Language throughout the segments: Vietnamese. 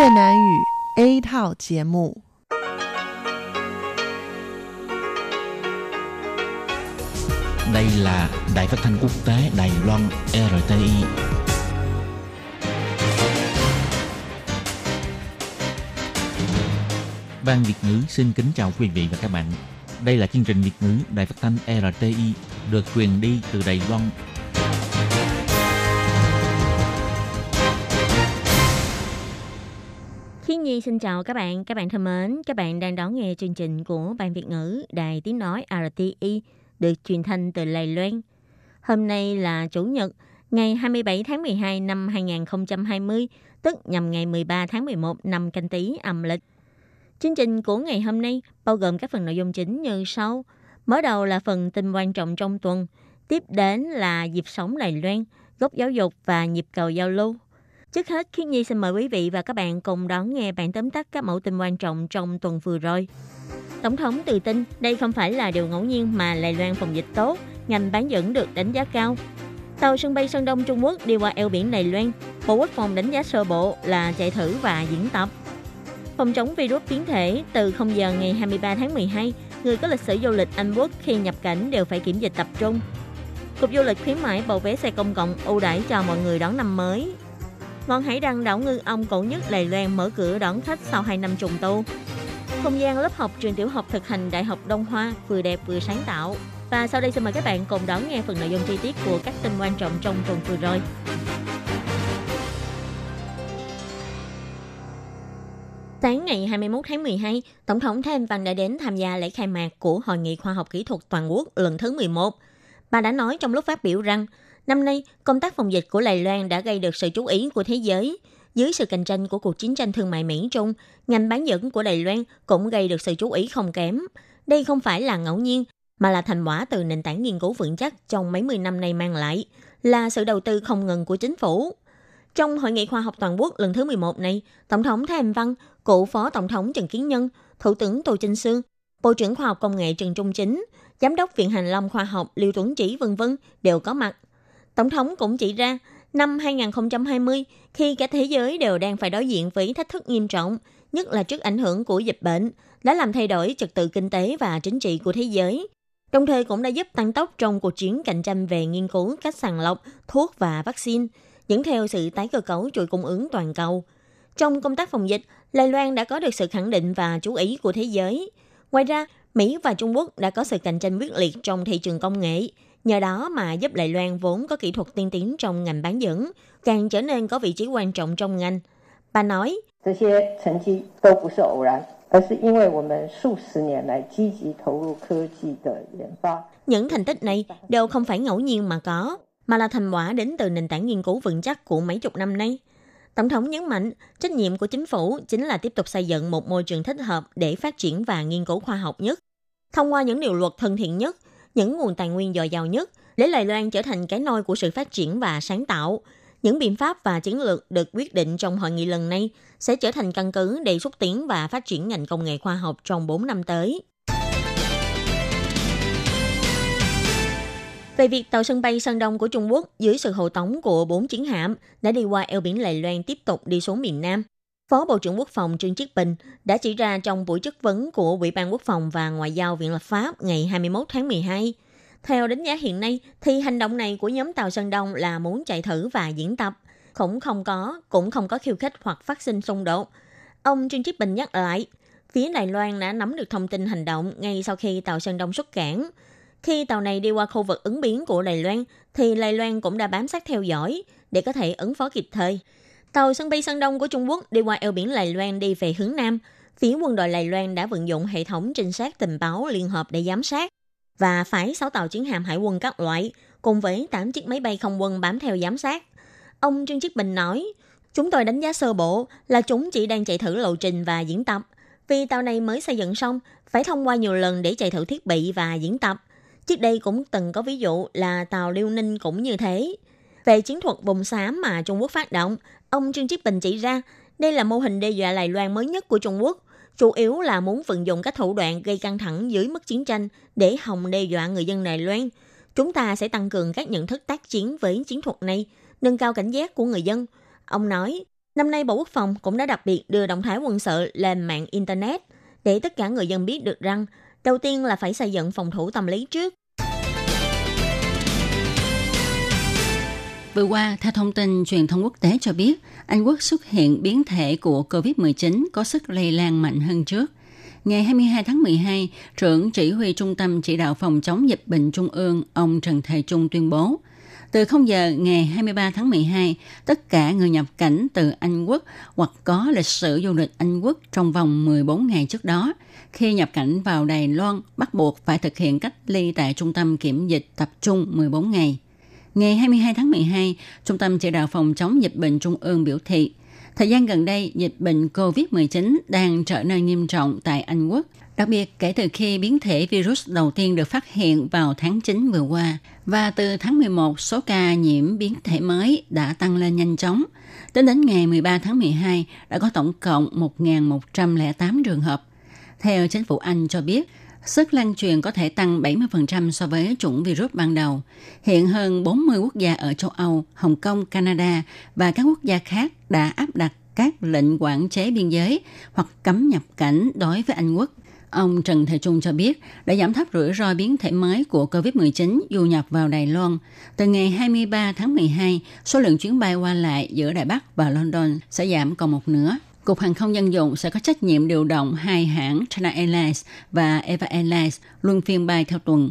Việt Nam ngữ A thảo节目. Đây là Đài Phát thanh Quốc tế Đài Loan RTI. Ban Việt ngữ xin kính chào quý vị và các bạn. Đây là chương trình Việt ngữ Đài Phát thanh RTI được truyền đi từ Đài Loan. Kiết Nhi xin chào các bạn thân mến, các bạn đang đón nghe chương trình của Ban Việt ngữ Đài Tiếng Nói RTI được truyền thanh từ Đài Loan. Hôm nay là Chủ nhật, ngày 27 tháng 12 năm 2020, tức nhằm ngày 13 tháng 11 năm Canh Tý âm lịch. Chương trình của ngày hôm nay bao gồm các phần nội dung chính như sau. Mở đầu là phần tin quan trọng trong tuần, tiếp đến là Dịp Sống Đài Loan, Góc Giáo dục và Nhịp Cầu Giao lưu. Trước hết, Kiết Nhi xin mời quý vị và các bạn cùng đón nghe bản tóm tắt các mẫu tin quan trọng trong tuần vừa rồi. Tổng thống tự tin đây không phải là điều ngẫu nhiên mà Đài Loan phòng dịch tốt, ngành bán dẫn được đánh giá cao. Tàu sân bay Sơn Đông Trung Quốc đi qua eo biển Đài Loan, Bộ Quốc phòng đánh giá sơ bộ là chạy thử và diễn tập. Phòng chống virus biến thể, từ 0 giờ ngày 23 tháng 12, người có lịch sử du lịch Anh Quốc khi nhập cảnh đều phải kiểm dịch tập trung. Cục du lịch khuyến mãi bầu vé xe công cộng ưu đãi cho mọi người đón năm mới. Ngọn hải đăng đảo Ngư Ông cổ nhất Đài Loan mở cửa đón khách sau 2 năm trùng tu. Không gian lớp học trường tiểu học thực hành Đại học Đông Hoa vừa đẹp vừa sáng tạo. Và sau đây xin mời các bạn cùng đón nghe phần nội dung chi tiết của các tin quan trọng trong tuần vừa rồi. Sáng ngày 21 tháng 12, Tổng thống Thêm Văn đã đến tham gia lễ khai mạc của Hội nghị Khoa học Kỹ thuật Toàn quốc lần thứ 11. Bà đã nói trong lúc phát biểu rằng, năm nay, công tác phòng dịch của Đài Loan đã gây được sự chú ý của thế giới. Dưới sự cạnh tranh của cuộc chiến tranh thương mại Mỹ-Trung, ngành bán dẫn của Đài Loan cũng gây được sự chú ý không kém. Đây không phải là ngẫu nhiên, mà là thành quả từ nền tảng nghiên cứu vững chắc trong mấy mươi năm nay mang lại, là sự đầu tư không ngừng của chính phủ. Trong Hội nghị Khoa học Toàn quốc lần thứ 11 này, Tổng thống Thái Anh Văn, cựu Phó Tổng thống Trần Kiến Nhân, Thủ tướng Tô Trinh Sư, Bộ trưởng Khoa học Công nghệ Trần Trung Chính, Giám đốc Viện Hàn Lâm Khoa học Lưu Tuấn Chỉ v.v. đều có mặt. Tổng thống cũng chỉ ra, năm 2020, khi cả thế giới đều đang phải đối diện với thách thức nghiêm trọng, nhất là trước ảnh hưởng của dịch bệnh, đã làm thay đổi trật tự kinh tế và chính trị của thế giới, đồng thời cũng đã giúp tăng tốc trong cuộc chiến cạnh tranh về nghiên cứu cách sàng lọc, thuốc và vaccine, dẫn theo sự tái cơ cấu chuỗi cung ứng toàn cầu. Trong công tác phòng dịch, Đài Loan đã có được sự khẳng định và chú ý của thế giới. Ngoài ra, Mỹ và Trung Quốc đã có sự cạnh tranh quyết liệt trong thị trường công nghệ, nhờ đó mà giúp Đài Loan vốn có kỹ thuật tiên tiến trong ngành bán dẫn, càng trở nên có vị trí quan trọng trong ngành. Bà nói, những thành tích này đều không phải ngẫu nhiên mà có, mà là thành quả đến từ nền tảng nghiên cứu vững chắc của mấy chục năm nay. Tổng thống nhấn mạnh, trách nhiệm của chính phủ chính là tiếp tục xây dựng một môi trường thích hợp để phát triển và nghiên cứu khoa học nhất. Thông qua những điều luật thân thiện nhất, những nguồn tài nguyên dồi dào nhất, để Đài Loan trở thành cái nôi của sự phát triển và sáng tạo. Những biện pháp và chiến lược được quyết định trong hội nghị lần này sẽ trở thành căn cứ để xúc tiến và phát triển ngành công nghệ khoa học trong 4 năm tới. Về việc tàu sân bay Sơn Đông của Trung Quốc dưới sự hộ tống của 4 chiến hạm đã đi qua eo biển Đài Loan tiếp tục đi xuống miền Nam, Phó Bộ trưởng Quốc phòng Trương Chiết Bình đã chỉ ra trong buổi chất vấn của Ủy ban Quốc phòng và Ngoại giao Viện Lập pháp ngày 21 tháng 12. Theo đánh giá hiện nay, thì hành động này của nhóm tàu Sơn Đông là muốn chạy thử và diễn tập, cũng không có khiêu khích hoặc phát sinh xung đột. Ông Trương Chiết Bình nhắc lại, phía Đài Loan đã nắm được thông tin hành động ngay sau khi tàu Sơn Đông xuất cảng. Khi tàu này đi qua khu vực ứng biến của Đài Loan, thì Đài Loan cũng đã bám sát theo dõi để có thể ứng phó kịp thời. Tàu sân bay Sơn Đông của Trung Quốc đi qua eo biển Đài Loan đi về hướng Nam. Phía quân đội Đài Loan đã vận dụng hệ thống trinh sát tình báo liên hợp để giám sát và phái 6 tàu chiến hạm hải quân các loại cùng với 8 chiếc máy bay không quân bám theo giám sát. Ông Trương Chiết Bình nói, chúng tôi đánh giá sơ bộ là chúng chỉ đang chạy thử lộ trình và diễn tập. Vì tàu này mới xây dựng xong, phải thông qua nhiều lần để chạy thử thiết bị và diễn tập. Trước đây cũng từng có ví dụ là tàu Liêu Ninh cũng như thế. Về chiến thuật vùng xám mà Trung Quốc phát động, ông Trương Chiết Bình chỉ ra đây là mô hình đe dọa Đài Loan mới nhất của Trung Quốc, chủ yếu là muốn vận dụng các thủ đoạn gây căng thẳng dưới mức chiến tranh để hòng đe dọa người dân Đài Loan. Chúng ta sẽ tăng cường các nhận thức tác chiến với chiến thuật này, nâng cao cảnh giác của người dân. Ông nói, Năm nay Bộ Quốc phòng cũng đã đặc biệt đưa động thái quân sự lên mạng Internet để tất cả người dân biết được rằng đầu tiên là phải xây dựng phòng thủ tâm lý trước. Vừa qua, theo thông tin truyền thông quốc tế cho biết, Anh Quốc xuất hiện biến thể của COVID-19 có sức lây lan mạnh hơn trước. Ngày 22 tháng 12, trưởng chỉ huy Trung tâm Chỉ đạo Phòng chống dịch bệnh Trung ương, ông Trần Thế Trung tuyên bố, từ 0 giờ ngày 23 tháng 12, tất cả người nhập cảnh từ Anh Quốc hoặc có lịch sử du lịch Anh Quốc trong vòng 14 ngày trước đó, khi nhập cảnh vào Đài Loan, bắt buộc phải thực hiện cách ly tại Trung tâm Kiểm dịch tập trung 14 ngày. Ngày 22 tháng 12, Trung tâm Chỉ đạo Phòng chống dịch bệnh Trung ương biểu thị, thời gian gần đây, dịch bệnh COVID-19 đang trở nên nghiêm trọng tại Anh Quốc, đặc biệt kể từ khi biến thể virus đầu tiên được phát hiện vào tháng 9 vừa qua. Và từ tháng 11, số ca nhiễm biến thể mới đã tăng lên nhanh chóng. Tính đến ngày 13 tháng 12, đã có tổng cộng 1.108 trường hợp. Theo chính phủ Anh cho biết, sức lan truyền có thể tăng 70% so với chủng virus ban đầu. Hiện hơn 40 quốc gia ở châu Âu, Hồng Kông, Canada và các quốc gia khác đã áp đặt các lệnh quản chế biên giới hoặc cấm nhập cảnh đối với Anh Quốc. Ông Trần Thế Trung cho biết, để giảm thấp rủi ro biến thể mới của COVID-19 du nhập vào Đài Loan, từ ngày 23 tháng 12, số lượng chuyến bay qua lại giữa Đài Bắc và London sẽ giảm còn một nửa. Cục Hàng không Dân dụng sẽ có trách nhiệm điều động hai hãng China Airlines và Eva Airlines luân phiên bay theo tuần.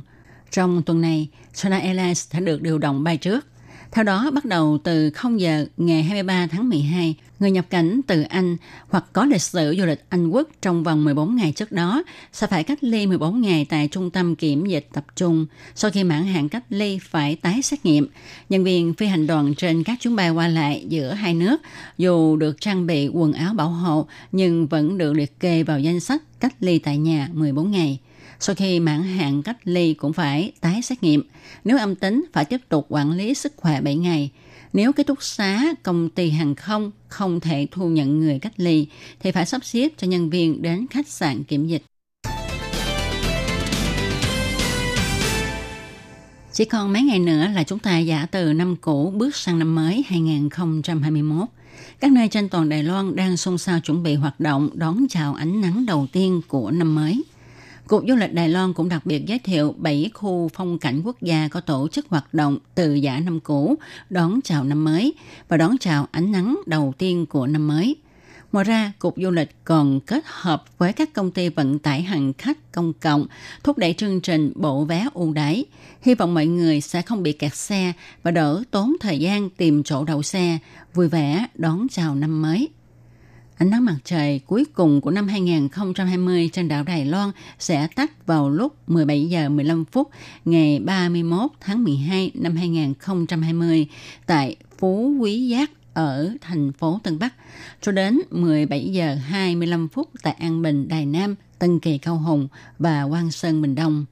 Trong tuần này, China Airlines đã được điều động bay trước. Theo đó, bắt đầu từ 0 giờ ngày 23 tháng 12, người nhập cảnh từ Anh hoặc có lịch sử du lịch Anh Quốc trong vòng 14 ngày trước đó sẽ phải cách ly 14 ngày tại Trung tâm Kiểm dịch tập trung. Sau khi mãn hạn cách ly phải tái xét nghiệm, nhân viên phi hành đoàn trên các chuyến bay qua lại giữa hai nước dù được trang bị quần áo bảo hộ nhưng vẫn được liệt kê vào danh sách cách ly tại nhà 14 ngày. Sau khi mãn hạn cách ly cũng phải tái xét nghiệm. Nếu âm tính, phải tiếp tục quản lý sức khỏe 7 ngày. Nếu ký túc xá, công ty hàng không không thể thu nhận người cách ly, thì phải sắp xếp cho nhân viên đến khách sạn kiểm dịch. Chỉ còn mấy ngày nữa là chúng ta giả từ năm cũ bước sang năm mới 2021. Các nơi trên toàn Đài Loan đang xôn xao chuẩn bị hoạt động đón chào ánh nắng đầu tiên của năm mới. Cục Du lịch Đài Loan cũng đặc biệt giới thiệu 7 khu phong cảnh quốc gia có tổ chức hoạt động từ giả năm cũ, đón chào năm mới và đón chào ánh nắng đầu tiên của năm mới. Ngoài ra, Cục Du lịch còn kết hợp với các công ty vận tải hành khách công cộng, thúc đẩy chương trình bộ vé ưu đãi. Hy vọng mọi người sẽ không bị kẹt xe và đỡ tốn thời gian tìm chỗ đậu xe, vui vẻ đón chào năm mới. Ánh nắng mặt trời cuối cùng của năm 2020 trên đảo Đài Loan sẽ tắt vào lúc 17 giờ 15 phút ngày 31 tháng 12 năm 2020 tại Phú Quý Giác ở thành phố Tân Bắc, cho đến 17 giờ 25 phút tại An Bình, Đài Nam, Tân Kỳ, Cao Hùng và Quang Sơn, Bình Đông.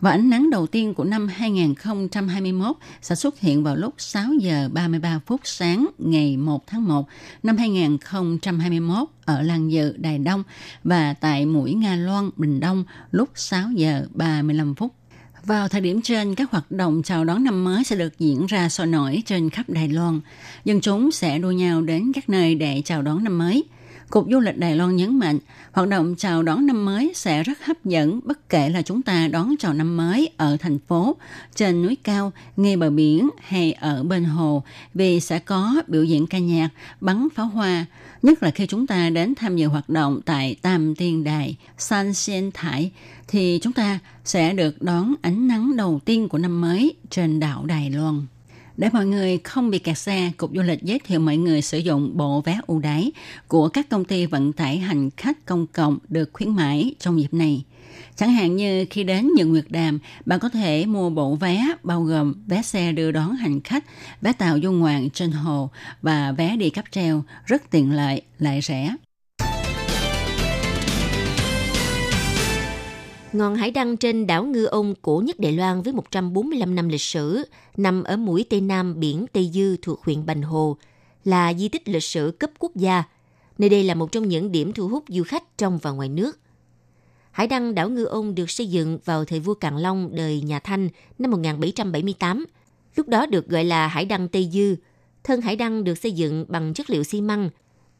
Và ánh nắng đầu tiên của năm 2021 sẽ xuất hiện vào lúc 6 giờ 33 phút sáng ngày 1 tháng 1 năm 2021 ở Lan Dự, Đài Đông và tại Mũi Nga Loan, Bình Đông lúc 6 giờ 35 phút. Vào thời điểm trên, các hoạt động chào đón năm mới sẽ được diễn ra sôi nổi trên khắp Đài Loan. Dân chúng sẽ đua nhau đến các nơi để chào đón năm mới. Cục Du lịch Đài Loan nhấn mạnh, hoạt động chào đón năm mới sẽ rất hấp dẫn bất kể là chúng ta đón chào năm mới ở thành phố, trên núi cao, ngay bờ biển hay ở bên hồ, vì sẽ có biểu diễn ca nhạc, bắn pháo hoa, nhất là khi chúng ta đến tham dự hoạt động tại Tam Tiên Đài, San Xien Thải, thì chúng ta sẽ được đón ánh nắng đầu tiên của năm mới trên đảo Đài Loan. Để mọi người không bị kẹt xe, Cục Du lịch giới thiệu mọi người sử dụng bộ vé ưu đãi của các công ty vận tải hành khách công cộng được khuyến mãi trong dịp này. Chẳng hạn như khi đến Nhật Nguyệt Đàm, bạn có thể mua bộ vé bao gồm vé xe đưa đón hành khách, vé tàu du ngoạn trên hồ và vé đi cáp treo, rất tiện lợi, lại rẻ. Ngọn hải đăng trên đảo Ngư Ông cổ nhất Đài Loan với 145 năm lịch sử, nằm ở mũi Tây Nam biển Tây Dư thuộc huyện Bành Hồ, là di tích lịch sử cấp quốc gia. Nơi đây là một trong những điểm thu hút du khách trong và ngoài nước. Hải đăng đảo Ngư Ông được xây dựng vào thời vua Càn Long đời nhà Thanh năm 1778, lúc đó được gọi là hải đăng Tây Dư. Thân hải đăng được xây dựng bằng chất liệu xi măng,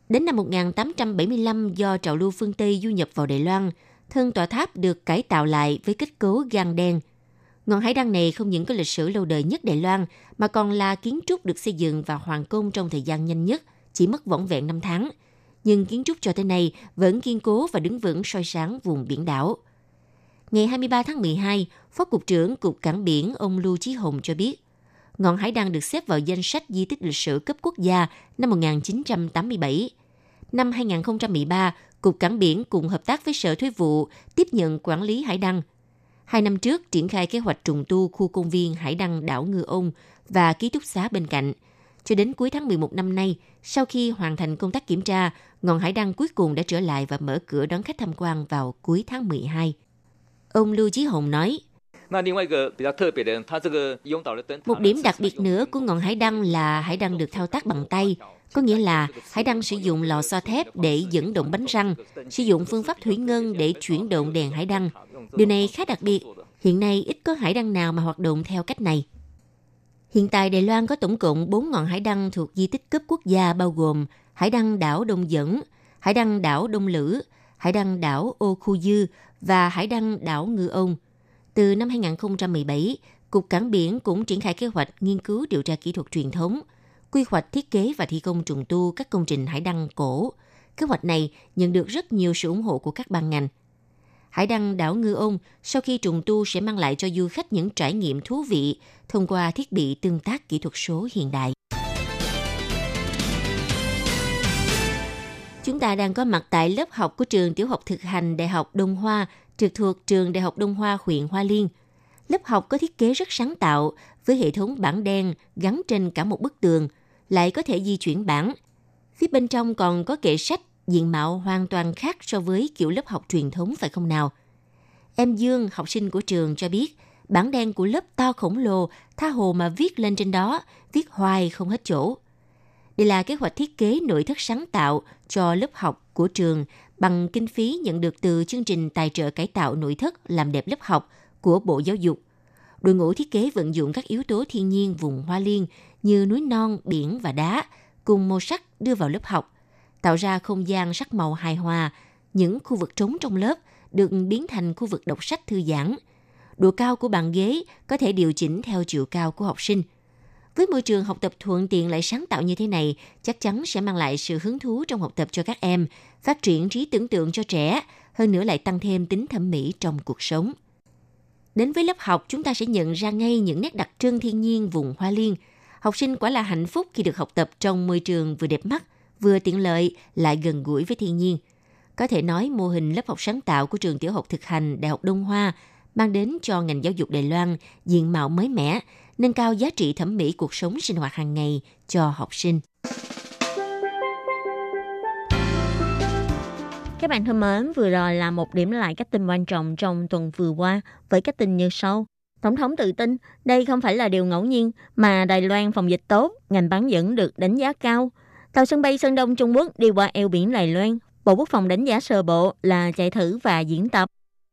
Đến năm 1875, do trào lưu phương Tây du nhập vào Đài Loan, thân tòa tháp được cải tạo lại với kết cấu gang đen. Ngọn hải đăng này không những có lịch sử lâu đời nhất Đài Loan, mà còn là kiến trúc được xây dựng và hoàn công trong thời gian nhanh nhất, chỉ mất vỏn vẹn 5 tháng. Nhưng kiến trúc cho tới nay vẫn kiên cố và đứng vững soi sáng vùng biển đảo. Ngày 23 tháng 12, Phó Cục trưởng Cục Cảng Biển ông Lưu Chí Hùng cho biết, ngọn hải đăng được xếp vào danh sách di tích lịch sử cấp quốc gia năm 1987. Năm 2013, Cục Cảng Biển cùng hợp tác với Sở Thuế vụ tiếp nhận quản lý hải đăng. 2 năm trước, triển khai kế hoạch trùng tu khu công viên hải đăng đảo Ngư Ông và ký túc xá bên cạnh. Cho đến cuối tháng 11 năm nay, sau khi hoàn thành công tác kiểm tra, ngọn hải đăng cuối cùng đã trở lại và mở cửa đón khách tham quan vào cuối tháng 12. Ông Lưu Chí Hùng nói, một điểm đặc biệt nữa của ngọn hải đăng là hải đăng được thao tác bằng tay, có nghĩa là hải đăng sử dụng lò xo thép để dẫn động bánh răng, sử dụng phương pháp thủy ngân để chuyển động đèn hải đăng. Điều này khá đặc biệt, hiện nay ít có hải đăng nào mà hoạt động theo cách này. Hiện tại Đài Loan có tổng cộng 4 ngọn hải đăng thuộc di tích cấp quốc gia bao gồm hải đăng đảo Đông Dẫn, hải đăng đảo Đông Lữ, hải đăng đảo Ô Khu Dư và hải đăng đảo Ngư Ông. Từ năm 2017, Cục Cảng Biển cũng triển khai kế hoạch nghiên cứu điều tra kỹ thuật truyền thống, quy hoạch thiết kế và thi công trùng tu các công trình hải đăng cổ. Kế hoạch này nhận được rất nhiều sự ủng hộ của các ban ngành. Hải đăng đảo Ngư Ông sau khi trùng tu sẽ mang lại cho du khách những trải nghiệm thú vị thông qua thiết bị tương tác kỹ thuật số hiện đại. Chúng ta đang có mặt tại lớp học của trường tiểu học thực hành Đại học Đông Hoa, trực thuộc trường Đại học Đông Hoa, huyện Hoa Liên. Lớp học có thiết kế rất sáng tạo với hệ thống bảng đen gắn trên cả một bức tường, lại có thể di chuyển bảng. Phía bên trong còn có kệ sách, diện mạo hoàn toàn khác so với kiểu lớp học truyền thống phải không nào? Em Dương, học sinh của trường cho biết, bảng đen của lớp to khổng lồ, tha hồ mà viết lên trên đó, viết hoài không hết chỗ. Đây là kế hoạch thiết kế nội thất sáng tạo cho lớp học của trường bằng kinh phí nhận được từ chương trình tài trợ cải tạo nội thất làm đẹp lớp học của Bộ Giáo dục. Đội ngũ thiết kế vận dụng các yếu tố thiên nhiên vùng Hoa Liên như núi non, biển và đá cùng màu sắc đưa vào lớp học, tạo ra không gian sắc màu hài hòa. Những khu vực trống trong lớp được biến thành khu vực đọc sách thư giãn. Độ cao của bàn ghế có thể điều chỉnh theo chiều cao của học sinh. Với môi trường học tập thuận tiện lại sáng tạo như thế này, chắc chắn sẽ mang lại sự hứng thú trong học tập cho các em, phát triển trí tưởng tượng cho trẻ, hơn nữa lại tăng thêm tính thẩm mỹ trong cuộc sống. Đến với lớp học, chúng ta sẽ nhận ra ngay những nét đặc trưng thiên nhiên vùng Hoa Liên. Học sinh quả là hạnh phúc khi được học tập trong môi trường vừa đẹp mắt, vừa tiện lợi, lại gần gũi với thiên nhiên. Có thể nói mô hình lớp học sáng tạo của trường tiểu học thực hành Đại học Đông Hoa mang đến cho ngành giáo dục Đài Loan diện mạo mới mẻ, nâng cao giá trị thẩm mỹ cuộc sống sinh hoạt hàng ngày cho học sinh. Các bạn thân mến, vừa rồi là một điểm lại các tin quan trọng trong tuần vừa qua với các tin như sau. Tổng thống tự tin, đây không phải là điều ngẫu nhiên mà Đài Loan phòng dịch tốt, ngành bán dẫn được đánh giá cao. Tàu sân bay Sơn Đông Trung Quốc đi qua eo biển Đài Loan, Bộ Quốc phòng đánh giá sơ bộ là chạy thử và diễn tập.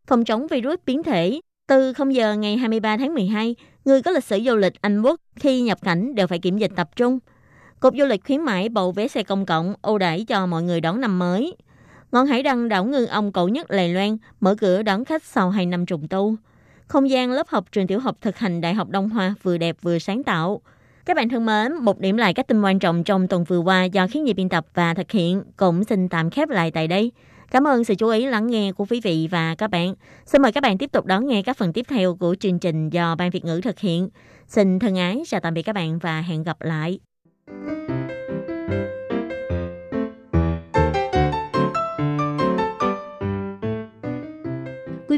Phòng chống virus biến thể, từ 0 giờ ngày 23 tháng 12, người có lịch sử du lịch Anh Quốc khi nhập cảnh đều phải kiểm dịch tập trung. Cục du lịch khuyến mãi bầu vé xe công cộng ưu đãi cho mọi người đón năm mới. Ngọn hải đăng đảo Ngư Ông cổ nhất Đài Loan mở cửa đón khách sau 2 năm trùng tu. Không gian lớp học trường tiểu học thực hành Đại học Đông Hoa vừa đẹp vừa sáng tạo. Các bạn thân mến, một điểm lại các tin quan trọng trong tuần vừa qua do Khiết Nhi biên tập và thực hiện cũng xin tạm khép lại tại đây. Cảm ơn sự chú ý lắng nghe của quý vị và các bạn. Xin mời các bạn tiếp tục đón nghe các phần tiếp theo của chương trình do Ban Việt ngữ thực hiện. Xin thân ái, chào tạm biệt các bạn và hẹn gặp lại. Quý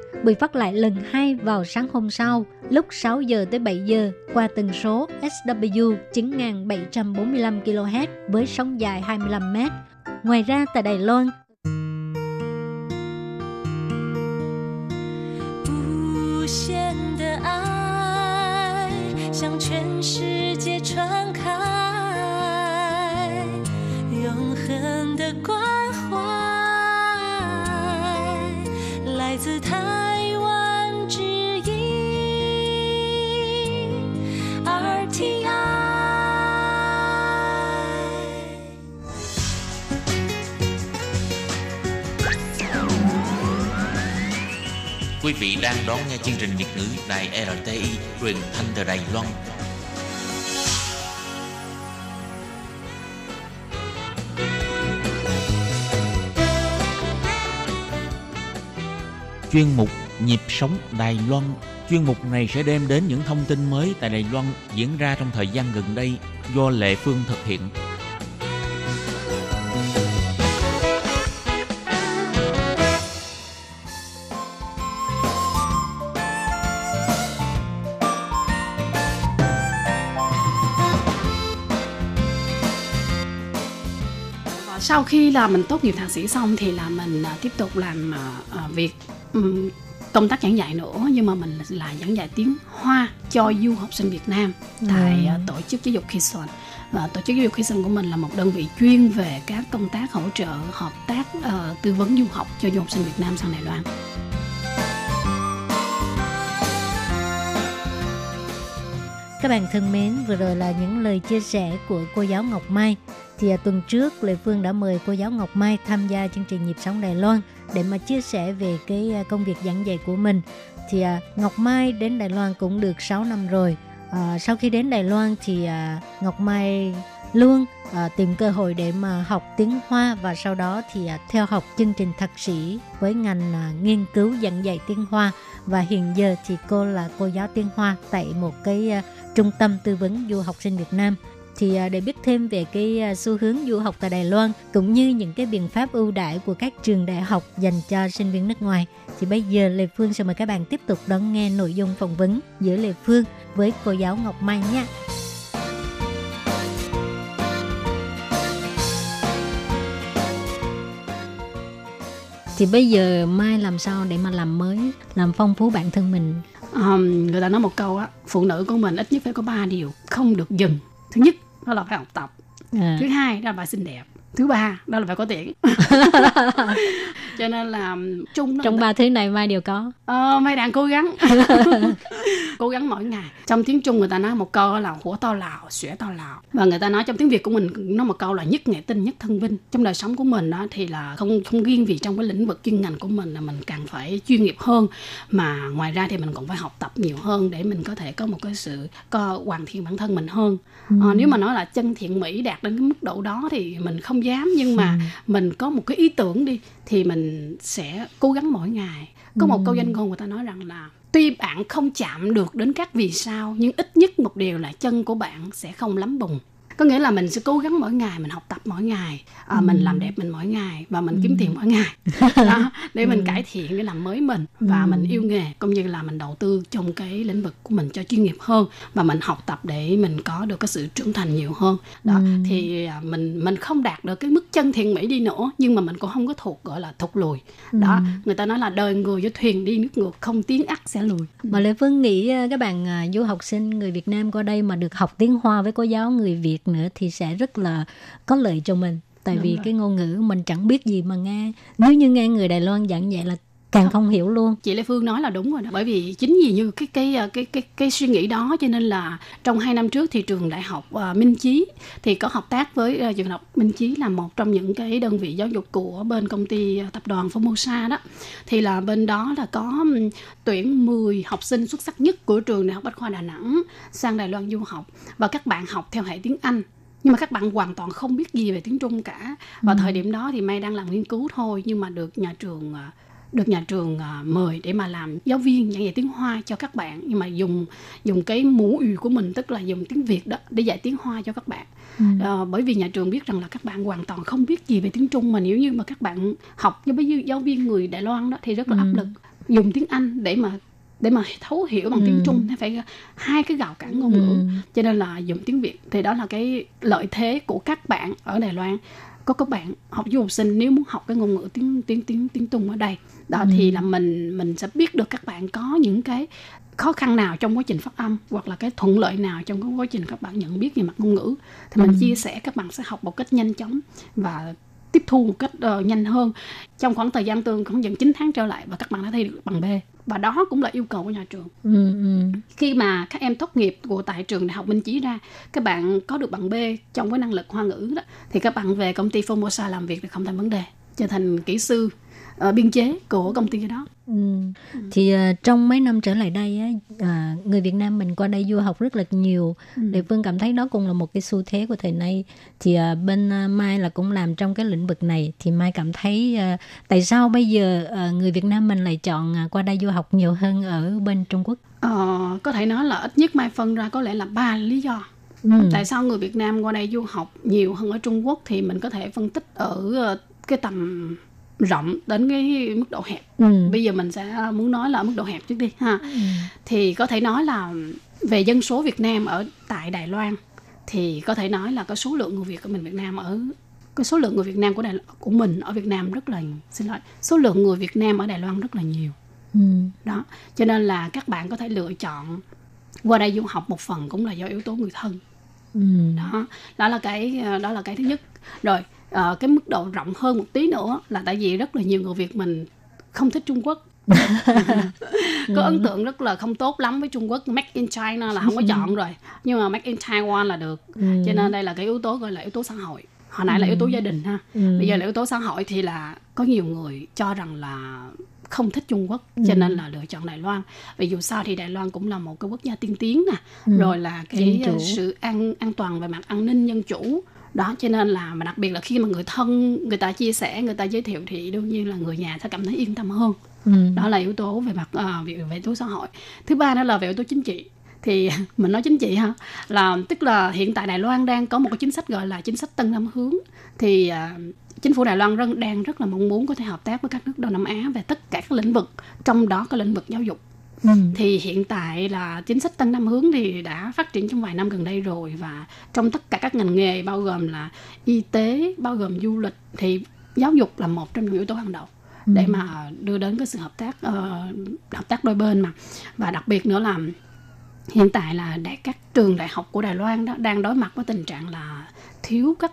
Buổi phát lại lần 2 vào sáng hôm sau lúc 6 giờ tới 7 giờ qua tần số SW 9745 kHz với sóng dài 25 m. Ngoài ra tại Đài Loan, quý vị đang đón nghe chương trình Việt ngữ Đài RTI truyền thanh từ Đài Loan. Chuyên mục Nhịp sống Đài Loan. Chuyên mục này sẽ đem đến những thông tin mới tại Đài Loan diễn ra trong thời gian gần đây do Lệ Phương thực hiện. Sau khi là mình tốt nghiệp thạc sĩ xong thì là mình tiếp tục làm việc công tác giảng dạy nữa, nhưng mà mình là giảng dạy tiếng Hoa cho du học sinh Việt Nam tại tổ chức giáo dục Kison. Tổ chức giáo dục Kison của mình là một đơn vị chuyên về các công tác hỗ trợ, hợp tác, tư vấn du học cho du học sinh Việt Nam sang Đài Loan. Các bạn thân mến, vừa rồi là những lời chia sẻ của cô giáo Ngọc Mai. Thì tuần trước Lệ Phương đã mời cô giáo Ngọc Mai tham gia chương trình Nhịp sống Đài Loan để mà chia sẻ về cái công việc giảng dạy của mình. Thì Ngọc Mai đến Đài Loan cũng được 6 năm rồi. Sau khi đến Đài Loan thì Ngọc Mai luôn tìm cơ hội để mà học tiếng Hoa, và sau đó thì theo học chương trình thạc sĩ với ngành nghiên cứu giảng dạy tiếng Hoa. Và hiện giờ thì cô là cô giáo tiếng Hoa tại một cái trung tâm tư vấn du học sinh Việt Nam. Thì để biết thêm về cái xu hướng du học tại Đài Loan cũng như những cái biện pháp ưu đãi của các trường đại học dành cho sinh viên nước ngoài, thì bây giờ Lê Phương sẽ mời các bạn tiếp tục đón nghe nội dung phỏng vấn giữa Lê Phương với cô giáo Ngọc Mai nha. Thì bây giờ Mai làm sao để mà làm mới, làm phong phú bản thân mình? Người ta nói một câu á, phụ nữ của mình ít nhất phải có 3 điều không được dừng. Thứ nhất đó là phải học tập, thứ hai đó là phải xinh đẹp, thứ ba đó là phải có tiền. Cho nên là chung trong ba thứ này Mai đều có. Mai đang cố gắng. Cố gắng mỗi ngày. Trong tiếng Trung người ta nói một câu là hủa tao lào, xỉa tao lào. Và người ta nói trong tiếng Việt của mình nói một câu là nhất nghệ tinh nhất thân vinh. Trong đời sống của mình đó thì là không riêng vì trong cái lĩnh vực chuyên ngành của mình là mình càng phải chuyên nghiệp hơn, mà ngoài ra thì mình còn phải học tập nhiều hơn để mình có thể có một cái sự hoàn thiện bản thân mình hơn. Nếu mà nói là chân thiện mỹ đạt đến cái mức độ đó thì mình không dám, nhưng mà mình có một cái ý tưởng đi thì mình sẽ cố gắng mỗi ngày. Có một câu danh ngôn người ta nói rằng là tuy bạn không chạm được đến các vì sao, nhưng ít nhất một điều là chân của bạn sẽ không lấm bùn. Có nghĩa là mình sẽ cố gắng mỗi ngày, mình học tập mỗi ngày, mình làm đẹp mình mỗi ngày, và mình kiếm tiền mỗi ngày đó, để mình cải thiện, để làm mới mình, và mình yêu nghề, cũng như là mình đầu tư trong cái lĩnh vực của mình cho chuyên nghiệp hơn, và mình học tập để mình có được cái sự trưởng thành nhiều hơn đó. Thì mình không đạt được cái mức chân thiện mỹ đi nữa, nhưng mà mình cũng không có thuộc gọi là thụt lùi đó. Người ta nói là đời người với thuyền đi nước ngược, không tiến ắt sẽ lùi. Mà Lê Phương nghĩ các bạn du học sinh người Việt Nam qua đây mà được học tiếng Hoa với cô giáo người Việt nữa thì sẽ rất là có lợi cho mình. Tại đúng vì rồi. Cái ngôn ngữ mình chẳng biết gì mà nghe, nếu như nghe người Đài Loan giảng dạy là càng không hiểu luôn. Chị Lê Phương nói là đúng rồi đó. Bởi vì chính vì như cái suy nghĩ đó cho nên là trong 2 năm trước thì trường đại học Minh Chí thì có hợp tác với trường đại học Minh Chí là một trong những cái đơn vị giáo dục của bên công ty tập đoàn Formosa đó. Thì là bên đó là có tuyển 10 học sinh xuất sắc nhất của trường Đại học Bách khoa Đà Nẵng sang Đài Loan du học, và các bạn học theo hệ tiếng Anh. Nhưng mà các bạn hoàn toàn không biết gì về tiếng Trung cả. Và thời điểm đó thì Mai đang làm nghiên cứu thôi, nhưng mà được nhà trường mời để mà làm giáo viên giảng dạy tiếng Hoa cho các bạn, nhưng mà dùng cái mũ uy của mình, tức là dùng tiếng Việt đó để dạy tiếng Hoa cho các bạn. Bởi vì nhà trường biết rằng là các bạn hoàn toàn không biết gì về tiếng Trung, mà nếu như mà các bạn học với giáo viên người Đài Loan đó thì rất là áp lực. Dùng tiếng Anh để mà thấu hiểu bằng tiếng Trung thì phải 2 cái rào cản ngôn ngữ, cho nên là dùng tiếng Việt. Thì đó là cái lợi thế của các bạn ở Đài Loan. có các bạn học du học sinh nếu muốn học cái ngôn ngữ tiếng Trung ở đây đó, thì là mình sẽ biết được các bạn có những cái khó khăn nào trong quá trình phát âm hoặc là cái thuận lợi nào trong cái quá trình các bạn nhận biết về mặt ngôn ngữ, thì mình chia sẻ các bạn sẽ học một cách nhanh chóng và tiếp thu một cách nhanh hơn. Trong khoảng thời gian tương khoảng 9 tháng trở lại và các bạn đã thi được bằng B, và đó cũng là yêu cầu của nhà trường. Khi mà các em tốt nghiệp của tại trường Đại học Minh Chí ra, các bạn có được bằng B trong cái năng lực Hoa ngữ đó, thì các bạn về công ty Formosa làm việc thì không thành vấn đề, trở thành kỹ sư biên chế của công ty cái đó. Thì trong mấy năm trở lại đây á, người Việt Nam mình qua đây du học rất là nhiều. Lệ Phương cảm thấy đó cũng là một cái xu thế của thời nay. Thì bên Mai là cũng làm trong cái lĩnh vực này, thì Mai cảm thấy tại sao bây giờ người Việt Nam mình lại chọn qua đây du học nhiều hơn ở bên Trung Quốc? Có thể nói là ít nhất Mai phân ra có lẽ là 3 lý do. Tại sao người Việt Nam qua đây du học nhiều hơn ở Trung Quốc, thì mình có thể phân tích ở cái tầm rộng đến cái mức độ hẹp. Bây giờ mình sẽ muốn nói là ở mức độ hẹp trước đi ha. Thì có thể nói là về dân số Việt Nam ở tại Đài Loan, thì có thể nói là cái số lượng người Việt của mình Việt Nam ở cái số lượng người Việt Nam của mình ở Việt Nam rất là số lượng người Việt Nam ở Đài Loan rất là nhiều. Đó, cho nên là các bạn có thể lựa chọn qua đây du học một phần cũng là do yếu tố người thân. Đó là cái thứ nhất. Rồi cái mức độ rộng hơn một tí nữa là tại vì rất là nhiều người Việt mình không thích Trung Quốc, có ấn tượng rất là không tốt lắm với Trung Quốc. Made in China là không có chọn rồi, nhưng mà Made in Taiwan là được. Cho nên đây là cái yếu tố gọi là yếu tố xã hội. Hồi nãy là yếu tố gia đình ha, bây giờ là yếu tố xã hội, thì là có nhiều người cho rằng là không thích Trung Quốc, cho nên là lựa chọn Đài Loan. Vì dù sao thì Đài Loan cũng là một cái quốc gia tiên tiến nè, rồi là cái sự an toàn về mặt an ninh dân chủ. Đó, cho nên là mà đặc biệt là khi mà người thân người ta chia sẻ, người ta giới thiệu, thì đương nhiên là người nhà sẽ cảm thấy yên tâm hơn. Đó là yếu tố về mặt về yếu tố xã hội. Thứ ba đó là về yếu tố chính trị. Thì mình nói chính trị ha, là tức là hiện tại Đài Loan đang có một cái chính sách gọi là chính sách Tân Năm Hướng. Thì chính phủ Đài Loan đang rất là mong muốn có thể hợp tác với các nước Đông Nam Á về tất cả các lĩnh vực, trong đó có lĩnh vực giáo dục. Thì hiện tại là chính sách Tân Năm Hướng thì đã phát triển trong vài năm gần đây rồi, và trong tất cả các ngành nghề bao gồm là y tế, bao gồm du lịch, thì giáo dục là một trong những yếu tố hàng đầu để mà đưa đến cái sự hợp tác đôi bên mà. Và đặc biệt nữa là hiện tại là các trường đại học của Đài Loan đó đang đối mặt với tình trạng là thiếu các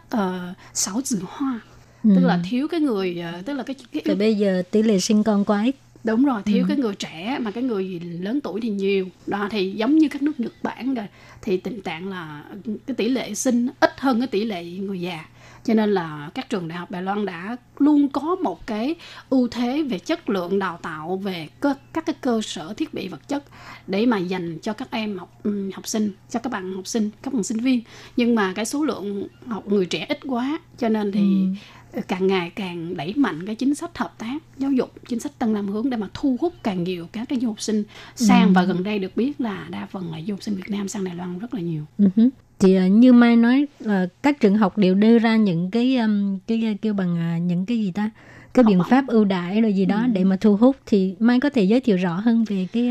sáu dường hoa, tức là thiếu cái người, tức là cái bây giờ tỷ lệ sinh con quá ít. Đúng rồi, thiếu cái người trẻ, mà cái người lớn tuổi thì nhiều. Đó, thì giống như các nước Nhật Bản rồi, thì tình trạng là cái tỷ lệ sinh ít hơn cái tỷ lệ người già. Cho nên là các trường đại học Đài Loan đã luôn có một cái ưu thế về chất lượng đào tạo, về các cái cơ sở thiết bị vật chất để mà dành cho các em học sinh, cho các bạn học sinh, các bạn sinh viên. Nhưng mà cái số lượng người trẻ ít quá, cho nên thì càng ngày càng đẩy mạnh cái chính sách hợp tác giáo dục, chính sách Tân Năm Hướng để mà thu hút càng nhiều các cái du học sinh sang. Và gần đây được biết là đa phần là du học sinh Việt Nam sang Đài Loan rất là nhiều. Thì như Mai nói là các trường học đều đưa ra những cái kêu bằng những cái gì ta, cái biện pháp ưu đãi rồi gì đó để mà thu hút, thì Mai có thể giới thiệu rõ hơn về cái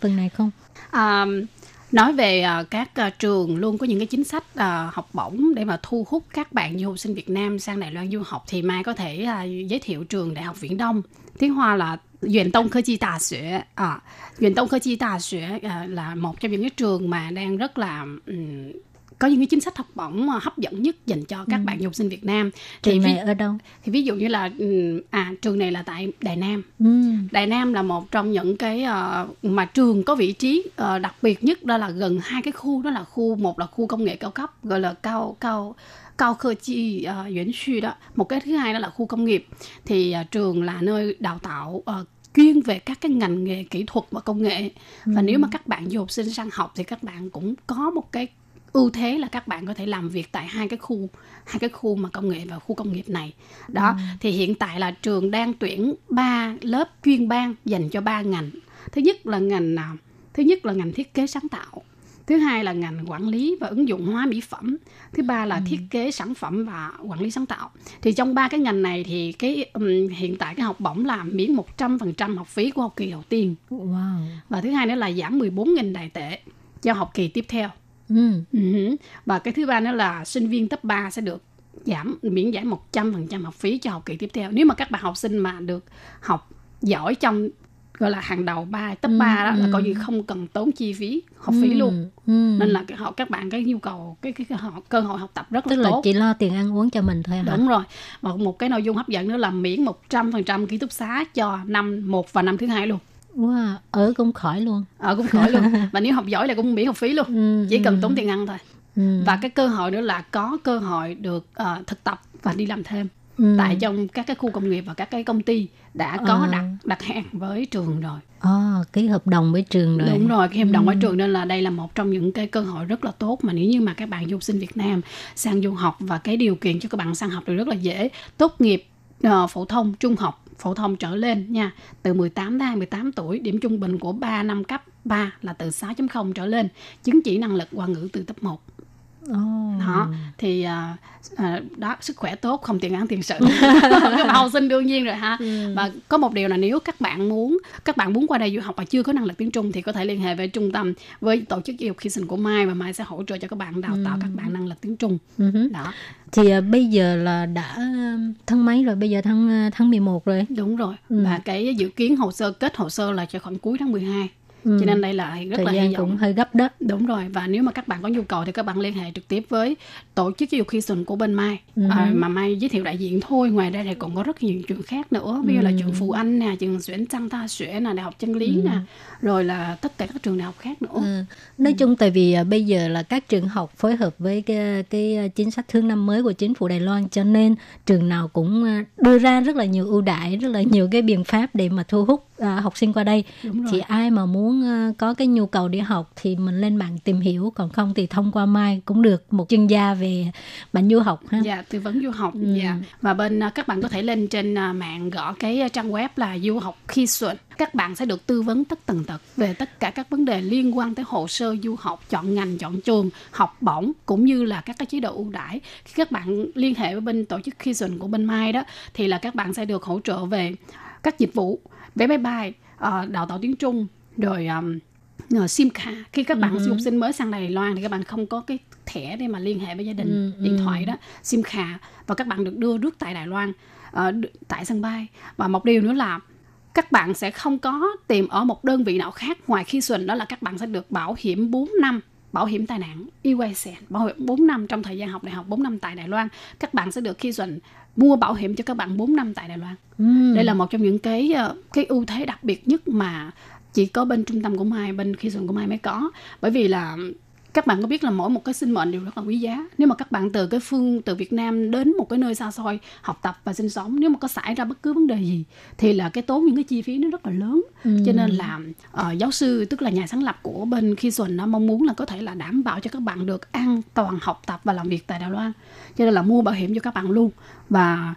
phần này không? Nói về các trường luôn có những cái chính sách học bổng để mà thu hút các bạn du học sinh Việt Nam sang Đài Loan du học, thì Mai có thể giới thiệu trường Đại học Viễn Đông, tiếng Hoa là Viện Tông Khơ Chi Tà Sửa. Viện Tông Khơ Chi Tà Sửa là một trong những cái trường mà đang rất là có những cái chính sách học bổng hấp dẫn nhất dành cho các bạn du học sinh Việt Nam. Trường này ở đâu? Thì ví dụ như là trường này là tại Đài Nam. Đài Nam là một trong những cái mà trường có vị trí đặc biệt nhất, đó là gần hai cái khu, đó là khu một là khu công nghệ cao cấp gọi là cao khơ chi Yuan Xu đó, một cái thứ hai đó là khu công nghiệp. Thì trường là nơi đào tạo chuyên về các cái ngành nghề kỹ thuật và công nghệ. Và nếu mà các bạn du học sinh sang học thì các bạn cũng có một cái ưu thế là các bạn có thể làm việc tại hai cái khu mà công nghệ và khu công nghiệp này. Đó, thì hiện tại là trường đang tuyển 3 lớp chuyên ban dành cho 3 ngành. Thứ nhất là ngành thiết kế sáng tạo. Thứ hai là ngành quản lý và ứng dụng hóa mỹ phẩm. Thứ ba là thiết kế sản phẩm và quản lý sáng tạo. Thì trong 3 cái ngành này thì hiện tại cái học bổng là miễn 100% học phí của học kỳ đầu tiên. Và thứ hai nữa là giảm 14.000 Đài tệ cho học kỳ tiếp theo. Và cái thứ ba nữa là sinh viên cấp 3 sẽ được miễn giảm 100% học phí cho học kỳ tiếp theo. Nếu mà các bạn học sinh mà được học giỏi trong gọi là hàng đầu top 3 đó là coi như không cần tốn chi phí học phí luôn. Nên là các bạn nhu cầu cơ hội học tập rất là tốt. Tức là chỉ lo tiền ăn uống cho mình thôi hả? Đúng rồi. Và một cái nội dung hấp dẫn nữa là miễn 100% ký túc xá cho năm 1 và năm thứ 2 luôn. Wow, ở cũng khỏi luôn. Và nếu học giỏi là cũng miễn học phí luôn, chỉ cần tốn tiền ăn thôi. Và cái cơ hội nữa là có cơ hội được thực tập và đi làm thêm tại trong các cái khu công nghiệp và các cái công ty đã có đặt hàng với trường rồi. Ký hợp đồng với trường rồi. Đúng rồi, ký hợp đồng với trường, nên là đây là một trong những cái cơ hội rất là tốt mà nếu như mà các bạn du học sinh Việt Nam sang du học và cái điều kiện cho các bạn sang học thì rất là dễ. Tốt nghiệp phổ thông, trung học phổ thông trở lên nha, từ 18 đến 28 tuổi, điểm trung bình của 3 năm cấp 3 là từ 6.0 trở lên, chứng chỉ năng lực ngoại ngữ từ cấp 1. Đó, thì đó, sức khỏe tốt, không tiền án tiền sự. Các bạn học sinh đương nhiên rồi ha. Và có một điều là nếu các bạn muốn qua đây du học mà chưa có năng lực tiếng Trung thì có thể liên hệ với trung tâm, với tổ chức du học Kison của Mai, và Mai sẽ hỗ trợ cho các bạn, đào tạo các bạn năng lực tiếng Trung. Đó. Thì bây giờ là đã tháng mấy rồi? Bây giờ tháng 11 rồi. Đúng rồi. Và cái dự kiến kết hồ sơ là cho khoảng cuối tháng 12. Cho nên đây là rất thời là gian cũng hơi gấp đó. Đúng rồi. Và nếu mà các bạn có nhu cầu thì các bạn liên hệ trực tiếp với tổ chức giáo dục Kison của bên Mai, mà Mai giới thiệu đại diện thôi. Ngoài ra thì còn có rất nhiều trường khác nữa, ví dụ là trường Phụ Anh nè, trường Xuyển Trăng Ta Xuyển nè, Đại học Chân Lý nè, rồi là tất cả các trường đại học khác nữa. Nói chung tại vì bây giờ là các trường học phối hợp với cái chính sách thương năm mới của chính phủ Đài Loan, cho nên trường nào cũng đưa ra rất là nhiều ưu đãi, rất là nhiều cái biện pháp để mà thu hút học sinh qua đây. Chỉ ai mà muốn có cái nhu cầu đi học thì mình lên mạng tìm hiểu, còn không thì thông qua Mai cũng được, một chuyên gia về bạn du học ha. Dạ, tư vấn du học. Và bên các bạn có thể lên trên mạng gõ cái trang web là du học Kison. Các bạn sẽ được tư vấn tất tần tật về tất cả các vấn đề liên quan tới hồ sơ du học, chọn ngành, chọn trường, học bổng, cũng như là các cái chế độ ưu đãi. Khi các bạn liên hệ với bên tổ chức Kison của bên Mai đó thì là các bạn sẽ được hỗ trợ về các dịch vụ vé máy bay, đào tạo tiếng Trung, rồi SIM card. Khi các bạn du học sinh mới sang Đài Loan thì các bạn không có cái thẻ để mà liên hệ với gia đình, điện thoại đó, SIM card, và các bạn được đưa rước tại Đài Loan, tại sân bay. Và một điều nữa là các bạn sẽ không có tìm ở một đơn vị nào khác ngoài Kison, đó là các bạn sẽ được bảo hiểm 4 năm. Bảo hiểm tai nạn, bảo hiểm 4 năm trong thời gian học đại học, 4 năm tại Đài Loan. Các bạn sẽ được Kison mua bảo hiểm cho các bạn 4 năm tại Đài Loan. Đây là một trong những cái ưu thế đặc biệt nhất mà chỉ có bên trung tâm của Mai, bên Kison của Mai mới có. Bởi vì là các bạn có biết là mỗi một cái sinh mệnh đều rất là quý giá. Nếu mà các bạn từ Việt Nam đến một cái nơi xa xôi học tập và sinh sống, nếu mà có xảy ra bất cứ vấn đề gì thì là cái tốn những cái chi phí nó rất là lớn. Cho nên là giáo sư, tức là nhà sáng lập của bên Kison, nó mong muốn là có thể là đảm bảo cho các bạn được an toàn học tập và làm việc tại Đài Loan. Cho nên là mua bảo hiểm cho các bạn luôn, và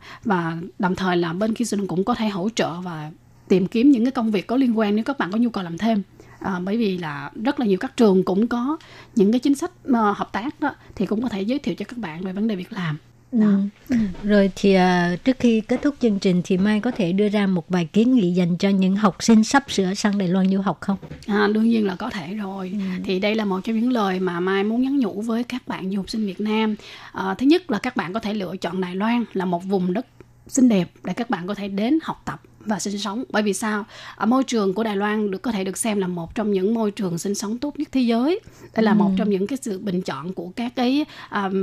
đồng thời là bên Kison cũng có thể hỗ trợ và tìm kiếm những cái công việc có liên quan nếu các bạn có nhu cầu làm thêm. Bởi vì là rất là nhiều các trường cũng có những cái chính sách hợp tác đó, thì cũng có thể giới thiệu cho các bạn về vấn đề việc làm. Rồi thì trước khi kết thúc chương trình thì Mai có thể đưa ra một vài kiến nghị dành cho những học sinh sắp sửa sang Đài Loan du học không? Đương nhiên là có thể rồi. Thì đây là một trong những lời mà Mai muốn nhắn nhủ với các bạn du học sinh Việt Nam. Thứ nhất là các bạn có thể lựa chọn Đài Loan là một vùng đất xinh đẹp để các bạn có thể đến học tập và sinh sống. Bởi vì sao? Môi trường của Đài Loan có thể được xem là một trong những môi trường sinh sống tốt nhất thế giới. Đây là một trong những cái sự bình chọn của các cái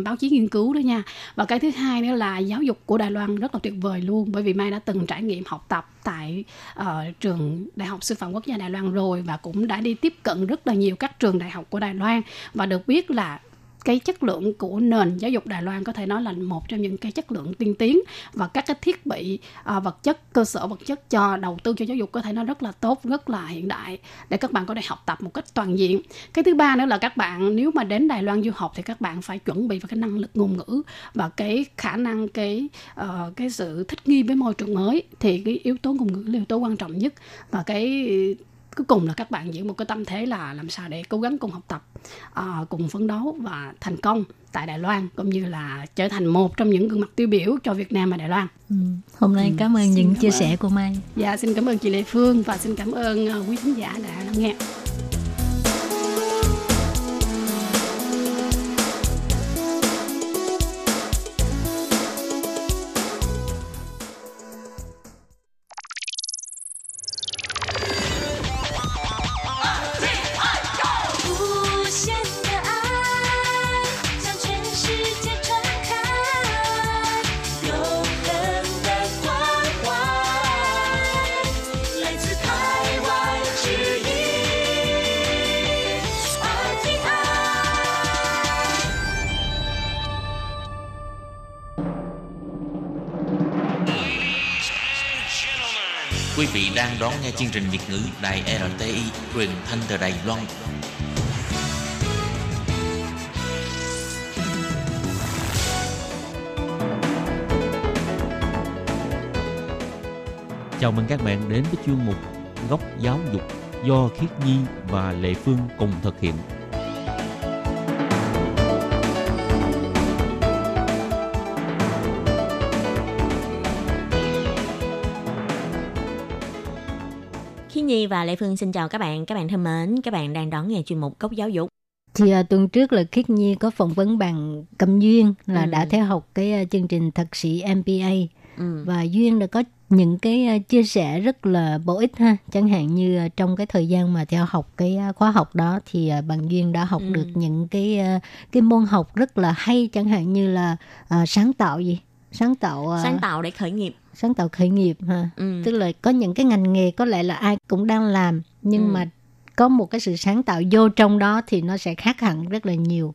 báo chí nghiên cứu đó nha. Và cái thứ hai nữa là giáo dục của Đài Loan rất là tuyệt vời luôn. Bởi vì Mai đã từng trải nghiệm học tập tại trường Đại học Sư phạm Quốc gia Đài Loan rồi, và cũng đã đi tiếp cận rất là nhiều các trường đại học của Đài Loan, và được biết là cái chất lượng của nền giáo dục Đài Loan có thể nói là một trong những cái chất lượng tiên tiến, và các cái thiết bị vật chất, cơ sở vật chất cho đầu tư cho giáo dục có thể nói rất là tốt, rất là hiện đại để các bạn có thể học tập một cách toàn diện. Cái thứ ba nữa là các bạn nếu mà đến Đài Loan du học thì các bạn phải chuẩn bị về cái năng lực ngôn ngữ và cái khả năng cái sự thích nghi với môi trường mới, thì cái yếu tố ngôn ngữ là yếu tố quan trọng nhất. Và cái cuối cùng là các bạn giữ một cái tâm thế là làm sao để cố gắng cùng học tập, cùng phấn đấu và thành công tại Đài Loan, cũng như là trở thành một trong những gương mặt tiêu biểu cho Việt Nam và Đài Loan. Hôm nay cảm ơn những chia sẻ của Mai. Dạ, xin cảm ơn chị Lệ Phương và xin cảm ơn quý khán giả đã lắng nghe. Quý vị đang đón nghe chương trình Việt ngữ Đài RTI truyền thanh từ Đài Loan. Chào mừng các bạn đến với chuyên mục Góc Giáo dục do Kiết Nhi và Lệ Phương cùng thực hiện. Kiết Nhi và Lệ Phương xin chào các bạn thân mến, các bạn đang đón nghe chuyên mục Góc Giáo dục. Thì tuần trước là Kiết Nhi có phỏng vấn bạn Cẩm Duyên là đã theo học cái chương trình thạc sĩ MBA. Và Duyên đã có những cái chia sẻ rất là bổ ích ha. Chẳng hạn như trong cái thời gian mà theo học cái khóa học đó thì bạn Duyên đã học được những cái môn học rất là hay. Chẳng hạn như là sáng tạo để khởi nghiệp. Sáng tạo khởi nghiệp ha. Tức là có những cái ngành nghề có lẽ là ai cũng đang làm, nhưng mà có một cái sự sáng tạo vô trong đó thì nó sẽ khác hẳn rất là nhiều.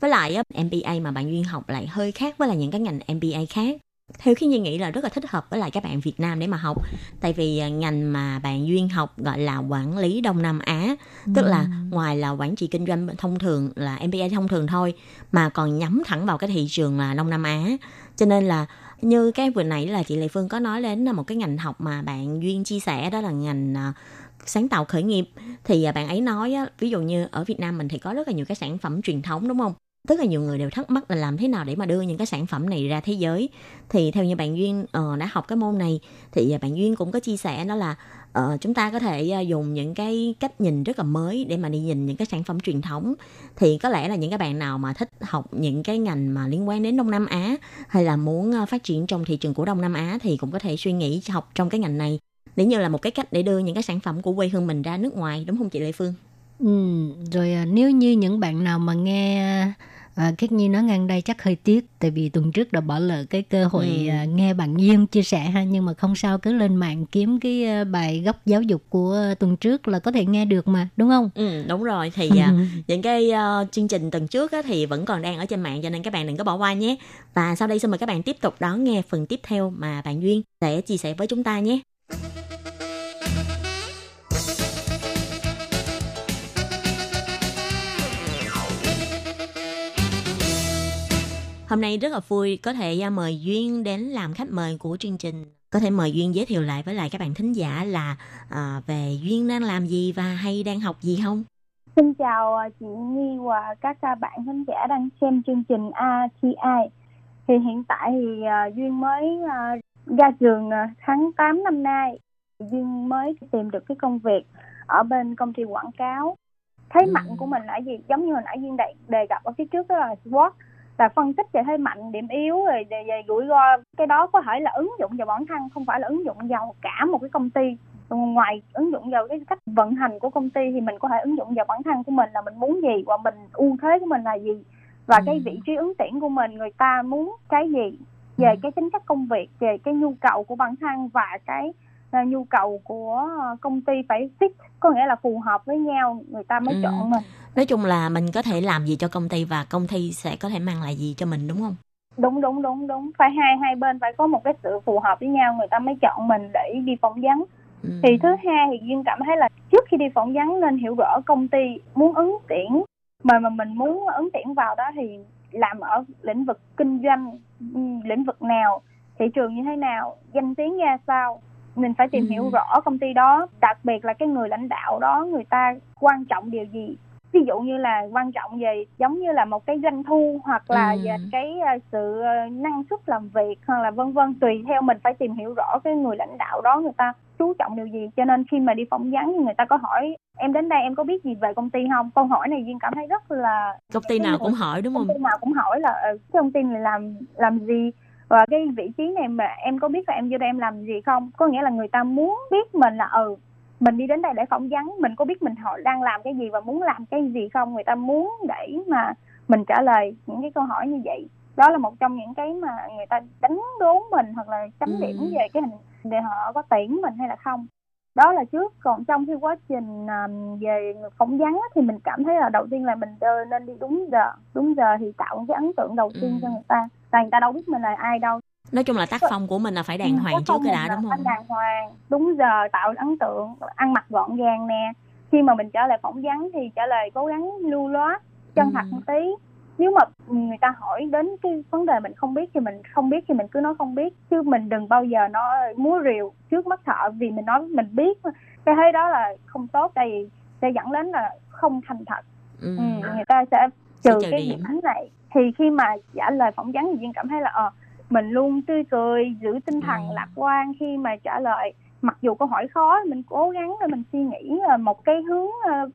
Với lại MBA mà bạn Duyên học lại hơi khác với là những cái ngành MBA khác. Theo khi Nhi nghĩ là rất là thích hợp với lại các bạn Việt Nam để mà học. Tại vì ngành mà bạn Duyên học gọi là quản lý Đông Nam Á. Tức là ngoài là quản trị kinh doanh thông thường là MBA thông thường thôi, mà còn nhắm thẳng vào cái thị trường là Đông Nam Á. Cho nên là như cái vừa nãy là chị Lê Phương có nói đến là một cái ngành học mà bạn Duyên chia sẻ, đó là ngành sáng tạo khởi nghiệp. Thì bạn ấy nói ví dụ như ở Việt Nam mình thì có rất là nhiều cái sản phẩm truyền thống, đúng không? Tức là nhiều người đều thắc mắc là làm thế nào để mà đưa những cái sản phẩm này ra thế giới. Thì theo như bạn Duyên đã học cái môn này thì bạn Duyên cũng có chia sẻ đó là chúng ta có thể dùng những cái cách nhìn rất là mới để mà đi nhìn những cái sản phẩm truyền thống. Thì có lẽ là những cái bạn nào mà thích học những cái ngành mà liên quan đến Đông Nam Á hay là muốn phát triển trong thị trường của Đông Nam Á thì cũng có thể suy nghĩ học trong cái ngành này, để như là một cái cách để đưa những cái sản phẩm của quê hương mình ra nước ngoài, đúng không chị Lê Phương? Rồi nếu như những bạn nào mà nghe Kiết Nhi nói ngang đây chắc hơi tiếc, tại vì tuần trước đã bỏ lỡ cái cơ hội nghe bạn Duyên chia sẻ ha. Nhưng mà không sao, cứ lên mạng kiếm cái bài Góc Giáo dục của tuần trước là có thể nghe được mà, đúng không? Đúng rồi, thì những cái chương trình tuần trước á, thì vẫn còn đang ở trên mạng, cho nên các bạn đừng có bỏ qua nhé. Và sau đây xin mời các bạn tiếp tục đón nghe phần tiếp theo mà bạn Duyên sẽ chia sẻ với chúng ta nhé. Hôm nay rất là vui có thể mời Duyên đến làm khách mời của chương trình. Có thể mời Duyên giới thiệu lại với lại các bạn thính giả là về Duyên đang làm gì và hay đang học gì không? Xin chào chị Nhi và các bạn thính giả đang xem chương trình RTI. Thì hiện tại thì Duyên mới ra trường tháng 8 năm nay. Duyên mới tìm được cái công việc ở bên công ty quảng cáo. Thế mạnh của mình là gì? Giống như hồi nãy Duyên đề cập ở phía trước, đó là SWOT, là phân tích về thế mạnh, điểm yếu, rồi về rủi ro. Cái đó có thể là ứng dụng vào bản thân, không phải là ứng dụng vào cả một cái công ty. Ngoài ứng dụng vào cái cách vận hành của công ty thì mình có thể ứng dụng vào bản thân của mình, là mình muốn gì và mình ưu thế của mình là gì, và cái vị trí ứng tuyển của mình, người ta muốn cái gì, về cái tính chất công việc, về cái nhu cầu của bản thân và cái nhu cầu của công ty phải fit, có nghĩa là phù hợp với nhau, người ta mới chọn mình. Nói chung là mình có thể làm gì cho công ty và công ty sẽ có thể mang lại gì cho mình, đúng không? Đúng. Phải hai bên phải có một cái sự phù hợp với nhau, người ta mới chọn mình để đi phỏng vấn. Thì thứ hai thì Duyên cảm thấy là trước khi đi phỏng vấn nên hiểu rõ công ty muốn ứng tuyển, mà mình muốn ứng tuyển vào đó thì làm ở lĩnh vực kinh doanh, lĩnh vực nào, thị trường như thế nào, danh tiếng ra sao. Mình phải tìm hiểu rõ công ty đó, đặc biệt là cái người lãnh đạo đó, người ta quan trọng điều gì. Ví dụ như là quan trọng về giống như là một cái doanh thu, hoặc là về cái sự năng suất làm việc, hoặc là vân vân. Tùy theo mình phải tìm hiểu rõ cái người lãnh đạo đó, người ta chú trọng điều gì. Cho nên khi mà đi phỏng vấn, người ta có hỏi em đến đây em có biết gì về công ty không? Câu hỏi này Duyên cảm thấy rất là... Công ty nào cũng hỏi, đúng không? Công ty nào cũng hỏi là cái công ty này làm gì? Và cái vị trí này mà em có biết là em vô đây em làm gì không? Có nghĩa là người ta muốn biết mình là mình đi đến đây để phỏng vấn, mình có biết mình họ đang làm cái gì và muốn làm cái gì không? Người ta muốn để mà mình trả lời những cái câu hỏi như vậy. Đó là một trong những cái mà người ta đánh đố mình, hoặc là chấm điểm về cái hình để họ có tuyển mình hay là không. Đó là trước. Còn trong cái quá trình về phỏng vấn thì mình cảm thấy là đầu tiên là mình nên đi đúng giờ. Đúng giờ thì tạo cái ấn tượng đầu tiên cho người ta. Là người ta đâu biết mình là ai đâu. Nói chung là tác phong của mình là phải đàng hoàng trước cái đã, đúng không? Đàng hoàng, đúng giờ, tạo ấn tượng, ăn mặc gọn gàng nè. Khi mà mình trả lời phỏng vấn thì trả lời cố gắng lưu loát, chân thật một tí. Nếu mà người ta hỏi đến cái vấn đề mình không biết thì mình không biết thì mình cứ nói không biết, chứ mình đừng bao giờ nói múa rìu trước mắt thợ, vì mình nói mình biết cái thế đó là không tốt, tại vì sẽ dẫn đến là không thành thật. Người ta sẽ trừ cái điểm này. Thì khi mà trả lời phỏng vấn thì Duyên cảm thấy là mình luôn tươi cười, giữ tinh thần lạc quan khi mà trả lời. Mặc dù câu hỏi khó, mình cố gắng để mình suy nghĩ một cái hướng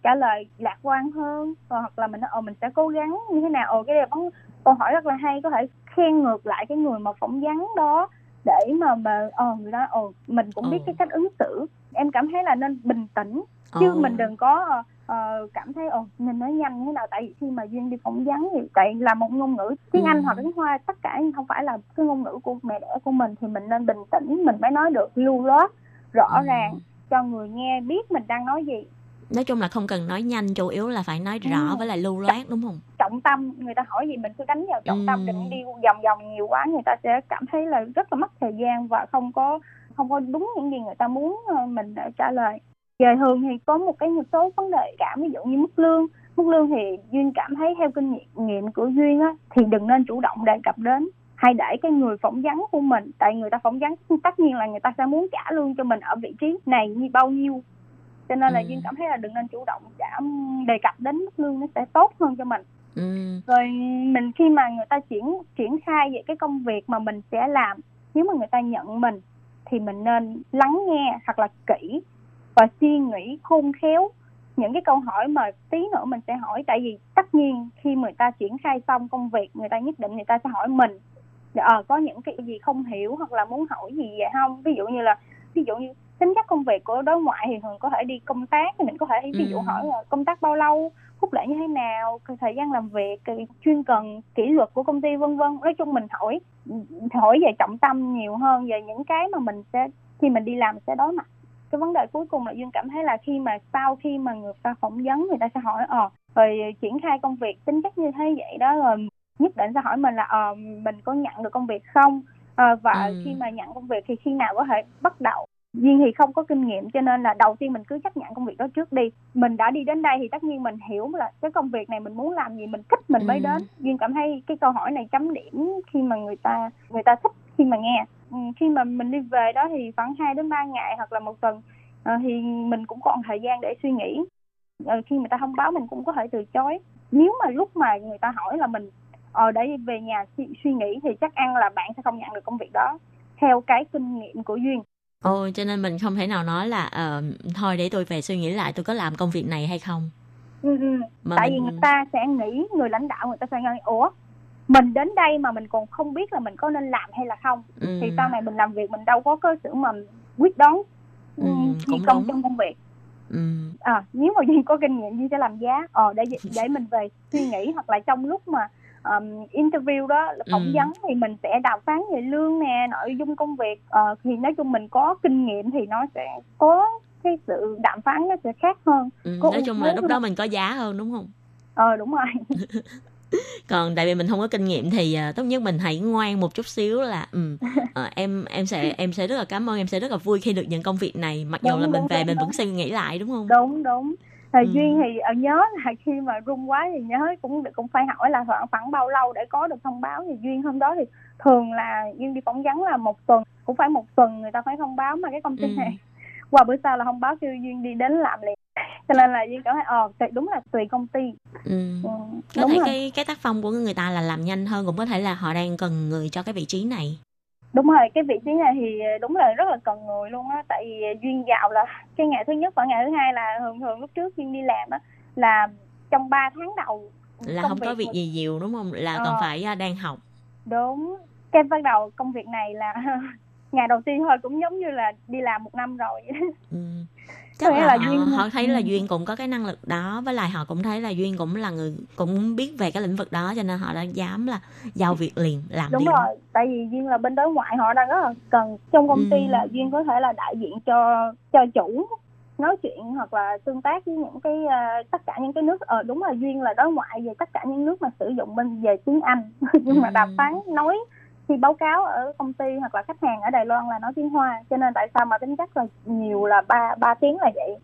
trả lời lạc quan hơn, hoặc là mình nói mình sẽ cố gắng như thế nào. Cái này vẫn câu hỏi rất là hay, có thể khen ngược lại cái người mà phỏng vấn đó để mà người đó mình cũng biết cái cách ứng xử. Em cảm thấy là nên bình tĩnh, chứ mình đừng có cảm thấy mình nói nhanh như thế nào. Tại vì khi mà Duyên đi phỏng vấn thì tại là một ngôn ngữ tiếng Anh hoặc tiếng Hoa, tất cả không phải là cái ngôn ngữ của mẹ đẻ của mình, thì mình nên bình tĩnh, mình mới nói được lưu loát, rõ ràng cho người nghe biết mình đang nói gì. Nói chung là không cần nói nhanh, chủ yếu là phải nói rõ với lại lưu loát, đúng không? Trọng tâm, người ta hỏi gì mình cứ đánh vào trọng tâm, đừng đi vòng vòng nhiều quá, người ta sẽ cảm thấy là rất là mất thời gian và không có đúng những gì người ta muốn mình đã trả lời. Về thường thì có một số vấn đề cảm, ví dụ như mức lương thì Duyên cảm thấy theo kinh nghiệm của Duyên á, thì đừng nên chủ động đề cập đến, hay để cái người phỏng vấn của mình, tại người ta phỏng vấn tất nhiên là người ta sẽ muốn trả lương cho mình ở vị trí này như bao nhiêu, cho nên là Duyên cảm thấy là đừng nên chủ động đề cập đến mức lương, nó sẽ tốt hơn cho mình. Rồi mình khi mà người ta triển khai về cái công việc mà mình sẽ làm, nếu mà người ta nhận mình thì mình nên lắng nghe thật là kỹ và suy nghĩ khôn khéo những cái câu hỏi mà tí nữa mình sẽ hỏi. Tại vì tất nhiên khi người ta triển khai xong công việc, người ta nhất định người ta sẽ hỏi mình có những cái gì không hiểu hoặc là muốn hỏi gì vậy không. Ví dụ như tính chất công việc của đối ngoại thì thường có thể đi công tác, thì mình có thể ví dụ hỏi là công tác bao lâu, phúc lợi như thế nào, thời gian làm việc, chuyên cần, kỷ luật của công ty, vân vân. Nói chung mình hỏi về trọng tâm nhiều hơn, về những cái mà mình sẽ khi mình đi làm sẽ đối mặt. Cái vấn đề cuối cùng là Duyên cảm thấy là sau khi mà người ta phỏng vấn, người ta sẽ hỏi rồi triển khai công việc tính chất như thế vậy đó, rồi nhất định sẽ hỏi mình là mình có nhận được công việc không, và khi mà nhận công việc thì khi nào có thể bắt đầu. Duyên thì không có kinh nghiệm, cho nên là đầu tiên mình cứ chấp nhận công việc đó trước đi. Mình đã đi đến đây thì tất nhiên mình hiểu là cái công việc này mình muốn làm gì, mình thích mình mới đến. Duyên cảm thấy cái câu hỏi này chấm điểm khi mà người ta thích khi mà nghe. Khi mà mình đi về đó thì khoảng 2-3 ngày hoặc là một tuần thì mình cũng còn thời gian để suy nghĩ. Khi người ta thông báo mình cũng có thể từ chối. Nếu mà lúc mà người ta hỏi là mình để về nhà suy nghĩ thì chắc ăn là bạn sẽ không nhận được công việc đó, theo cái kinh nghiệm của Duyên. Cho nên mình không thể nào nói là thôi để tôi về suy nghĩ lại tôi có làm công việc này hay không. Tại vì người ta sẽ nghĩ, người lãnh đạo người ta sẽ nghĩ mình đến đây mà mình còn không biết là mình có nên làm hay là không, thì sau này mình làm việc mình đâu có cơ sở mà quyết đoán thi công trong công việc. Nếu mà Duyên có kinh nghiệm Duyên sẽ làm giá để mình về suy nghĩ, hoặc là trong lúc mà interview đó, phỏng vấn thì mình sẽ đàm phán về lương nè, nội dung công việc. Thì nói chung mình có kinh nghiệm thì nó sẽ có cái sự đàm phán nó sẽ khác hơn. Nói chung là lúc đó mình có giá hơn, đúng không? Đúng rồi. Còn tại vì mình không có kinh nghiệm thì tốt nhất mình hãy ngoan một chút xíu là em sẽ rất là cảm ơn, em sẽ rất là vui khi được nhận công việc này, mặc dù là mình về mình vẫn suy nghĩ lại, đúng không? Đúng. Duyên thì nhớ là khi mà run quá thì nhớ cũng phải hỏi là khoảng bao lâu để có được thông báo. Thì Duyên hôm đó thì thường là Duyên đi phỏng vấn là một tuần người ta phải thông báo, mà cái công ty này qua bữa sau là thông báo kêu Duyên đi đến làm liền, cho nên là Duyên cảm thấy đúng là tùy công ty. Có thể cái tác phong của người ta là làm nhanh hơn, cũng có thể là họ đang cần người cho cái vị trí này. Đúng rồi, cái vị trí này thì đúng là rất là cần người luôn á. Tại vì Duyên vào là cái ngày thứ nhất và ngày thứ hai là thường lúc trước Duyên đi làm á, là trong 3 tháng đầu là không có việc gì nhiều, đúng không? Là còn phải đang học. Đúng, cái bắt đầu công việc này là ngày đầu tiên thôi cũng giống như là đi làm 1 năm rồi. Chắc là Duyên... họ thấy là Duyên cũng có cái năng lực đó, với lại họ cũng thấy là Duyên cũng là người cũng biết về cái lĩnh vực đó, cho nên họ đã dám là giao việc liền, làm liền. Đúng rồi, tại vì Duyên là bên đối ngoại, họ đang rất là cần trong công ty là Duyên có thể là đại diện cho chủ nói chuyện hoặc là tương tác với những cái tất cả những cái nước. Đúng là Duyên là đối ngoại về tất cả những nước mà sử dụng bên về tiếng Anh, nhưng mà đàm phán nói khi báo cáo ở công ty hoặc là khách hàng ở Đài Loan là nói tiếng Hoa, cho nên tại sao mà tính chắc là nhiều là ba tiếng là vậy.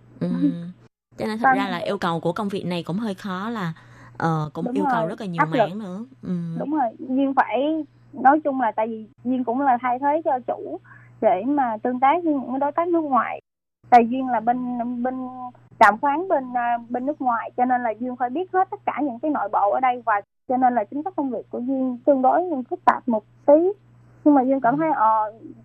Cho nên thật ra là yêu cầu của công việc này cũng hơi khó, là cũng đúng yêu cầu rất là nhiều mảng nữa. Đúng rồi, Duyên phải nói chung là tại vì Duyên cũng là thay thế cho chủ để mà tương tác với những đối tác nước ngoài. Tại Duyên là bên đàm phán bên nước ngoài, cho nên là Duyên phải biết hết tất cả những cái nội bộ ở đây, và cho nên là chính xác công việc của Duyên tương đối phức tạp một tí. Nhưng mà Duyên cảm thấy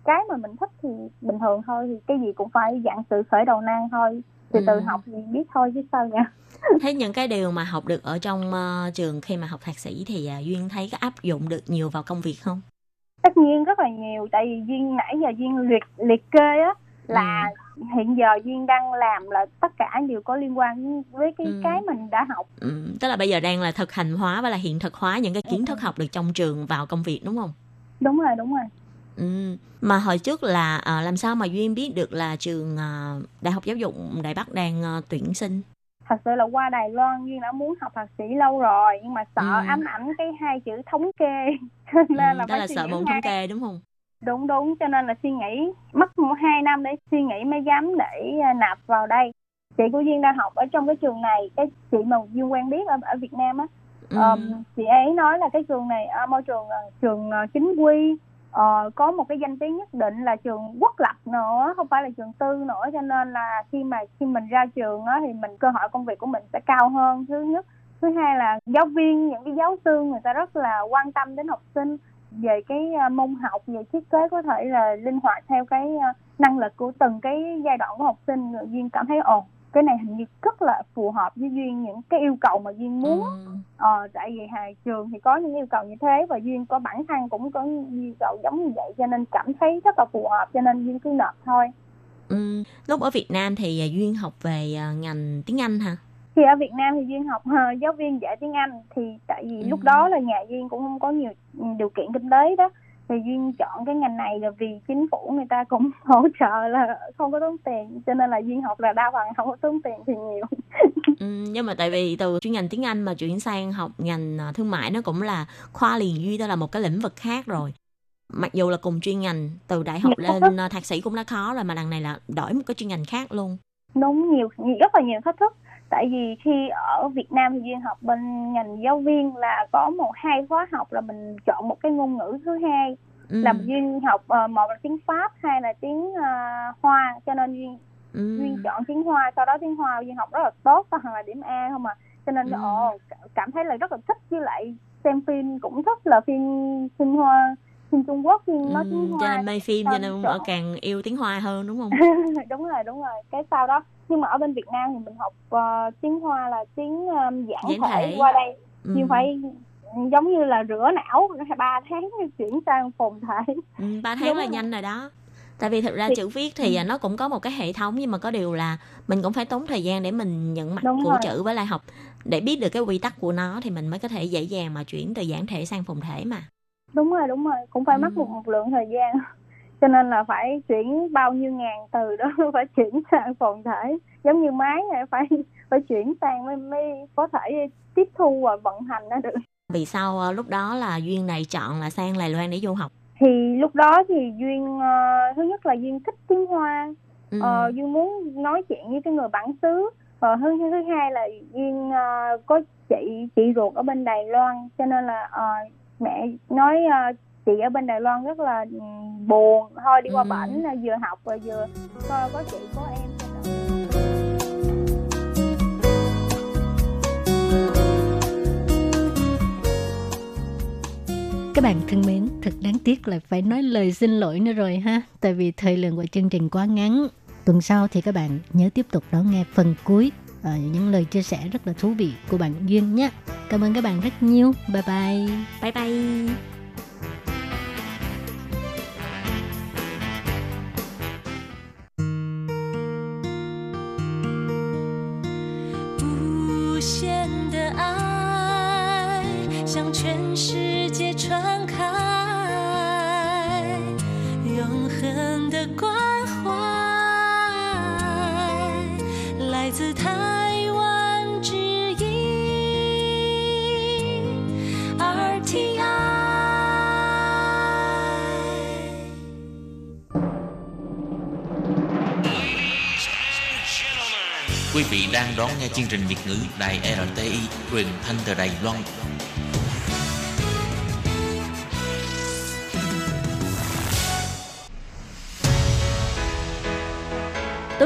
cái mà mình thích thì bình thường thôi, thì cái gì cũng phải dạng sự khởi đầu nan thôi, từ từ học thì biết thôi chứ sao nha. Thế những cái điều mà học được ở trong trường khi mà học thạc sĩ thì Duyên thấy có áp dụng được nhiều vào công việc không? Tất nhiên rất là nhiều, tại vì Duyên nãy giờ Duyên liệt kê á, là hiện giờ Duyên đang làm là tất cả đều có liên quan với cái mình đã học. Tức là bây giờ đang là thực hành hóa và là hiện thực hóa những cái kiến thức học được trong trường vào công việc đúng không? Đúng rồi, đúng rồi. Mà hồi trước là làm sao mà Duyên biết được là trường Đại học Giáo dục Đài Bắc đang tuyển sinh? Thật sự là qua Đài Loan Duyên đã muốn học thạc sĩ lâu rồi, nhưng mà sợ ám ảnh cái hai chữ thống kê. Nên là đó là sợ môn thống kê đúng không? Đúng, cho nên là suy nghĩ mất 2 năm để suy nghĩ mới dám để nạp vào đây. Chị của Duyên đang học ở trong cái trường này, cái chị mà Duyên quen biết ở Việt Nam á, chị ấy nói là cái trường này môi trường trường chính quy, có một cái danh tiếng nhất định, là trường quốc lập nữa, không phải là trường tư nữa, cho nên là khi mình ra trường á thì mình cơ hội công việc của mình sẽ cao hơn, thứ nhất. Thứ hai là giáo viên, những cái giáo sư người ta rất là quan tâm đến học sinh, về cái môn học, về thiết kế có thể là linh hoạt theo cái năng lực của từng cái giai đoạn của học sinh. Duyên cảm thấy cái này hình như rất là phù hợp với Duyên, những cái yêu cầu mà Duyên muốn. Tại vì trường thì có những yêu cầu như thế, và Duyên có bản thân cũng có yêu cầu giống như vậy, cho nên cảm thấy rất là phù hợp, cho nên Duyên cứ nộp thôi. Lúc ở Việt Nam thì Duyên học về ngành tiếng Anh hả? Khi ở Việt Nam thì Duyên học giáo viên dạy tiếng Anh, thì tại vì lúc đó là nhà Duyên cũng không có nhiều điều kiện kinh tế đó, thì Duyên chọn cái ngành này là vì chính phủ người ta cũng hỗ trợ là không có tốn tiền, cho nên là Duyên học là đa phần không có tốn tiền thì nhiều. Nhưng mà tại vì từ chuyên ngành tiếng Anh mà chuyển sang học ngành thương mại, nó cũng là khoa liền duy, đó là một cái lĩnh vực khác rồi. Mặc dù là cùng chuyên ngành, từ đại học lên thạc sĩ cũng đã khó rồi, mà đằng này là đổi một cái chuyên ngành khác luôn. Đúng, rất là nhiều thách thức. Tại vì khi ở Việt Nam thì Duyên học bên ngành giáo viên là có 1-2 khóa học là mình chọn một cái ngôn ngữ thứ hai. Là Duyên học một là tiếng Pháp, hai là tiếng Hoa, cho nên Duyên chọn tiếng Hoa. Sau đó tiếng Hoa Duyên học rất là tốt, toàn là điểm A không à. Cho nên cảm thấy là rất là thích, với lại xem phim cũng thích, là phim Hoa, phim Trung Quốc, phim nói tiếng Hoa. Cho nên mê phim, cho nên càng yêu tiếng Hoa hơn đúng không? Đúng rồi. Cái sau đó. Nhưng mà ở bên Việt Nam thì mình học tiếng Hoa là tiếng giản thể, qua đây nhưng phải giống như là rửa não 3 tháng chuyển sang phồn thể. 3 tháng đúng là rồi. Nhanh rồi đó. Tại vì thực ra chữ viết thì nó cũng có một cái hệ thống, nhưng mà có điều là mình cũng phải tốn thời gian để mình nhận mặt của chữ, với lại học để biết được cái quy tắc của nó thì mình mới có thể dễ dàng mà chuyển từ giản thể sang phồn thể mà. Đúng rồi, cũng phải mất một lượng thời gian. Cho nên là phải chuyển bao nhiêu ngàn từ đó phải chuyển sang phồn thể, giống như máy phải chuyển sang mới có thể tiếp thu và vận hành nó được. Vì sao lúc đó là Duyên này chọn là sang Đài Loan để du học? Thì lúc đó thì Duyên thứ nhất là Duyên thích tiếng Hoa, Duyên muốn nói chuyện với cái người bản xứ. Và thứ hai là Duyên có chị ruột ở bên Đài Loan, cho nên là mẹ nói chị ở bên Đài Loan rất là buồn, thôi đi qua bển là vừa học rồi vừa coi có chị có em. Các bạn thân mến, thật đáng tiếc là phải nói lời xin lỗi nữa rồi ha, tại vì thời lượng của chương trình quá ngắn. Tuần sau thì các bạn nhớ tiếp tục đón nghe phần cuối, những lời chia sẻ rất là thú vị của bạn Duyên nhé. Cảm ơn các bạn rất nhiều. Bye bye. Bye bye. Quý vị đang đón nghe chương trình Việt ngữ Đài RTI, truyền thanh từ Đài Loan. Tố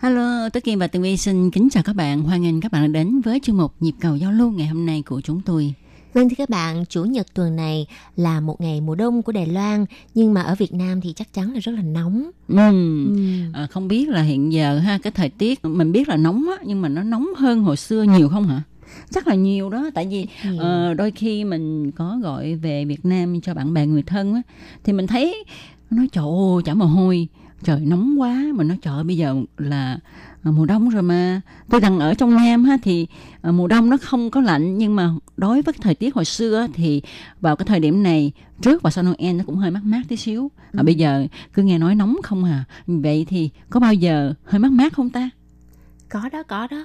Hello, Tố Kim và Tường Vi xin kính chào các bạn. Hoan nghênh các bạn đã đến với chương mục Nhịp cầu giao lưu ngày hôm nay của chúng tôi. Vâng thưa các bạn, Chủ nhật tuần này là một ngày mùa đông của Đài Loan, nhưng mà ở Việt Nam thì chắc chắn là rất là nóng. Không biết là hiện giờ ha, cái thời tiết mình biết là nóng á, nhưng mà nó nóng hơn hồi xưa nhiều không hả? Chắc là nhiều đó, tại vì đôi khi mình có gọi về Việt Nam cho bạn bè người thân á, thì mình thấy nói trời ơi chả mồ hôi, trời nóng quá, mà nói trời bây giờ là mùa đông rồi mà. Tôi đang ở trong Nam ha, thì mùa đông nó không có lạnh, nhưng mà đối với thời tiết hồi xưa thì vào cái thời điểm này trước và sau Noel nó cũng hơi mát tí xíu. Bây giờ cứ nghe nói nóng không à. Vậy thì có bao giờ hơi mát không ta? Có đó.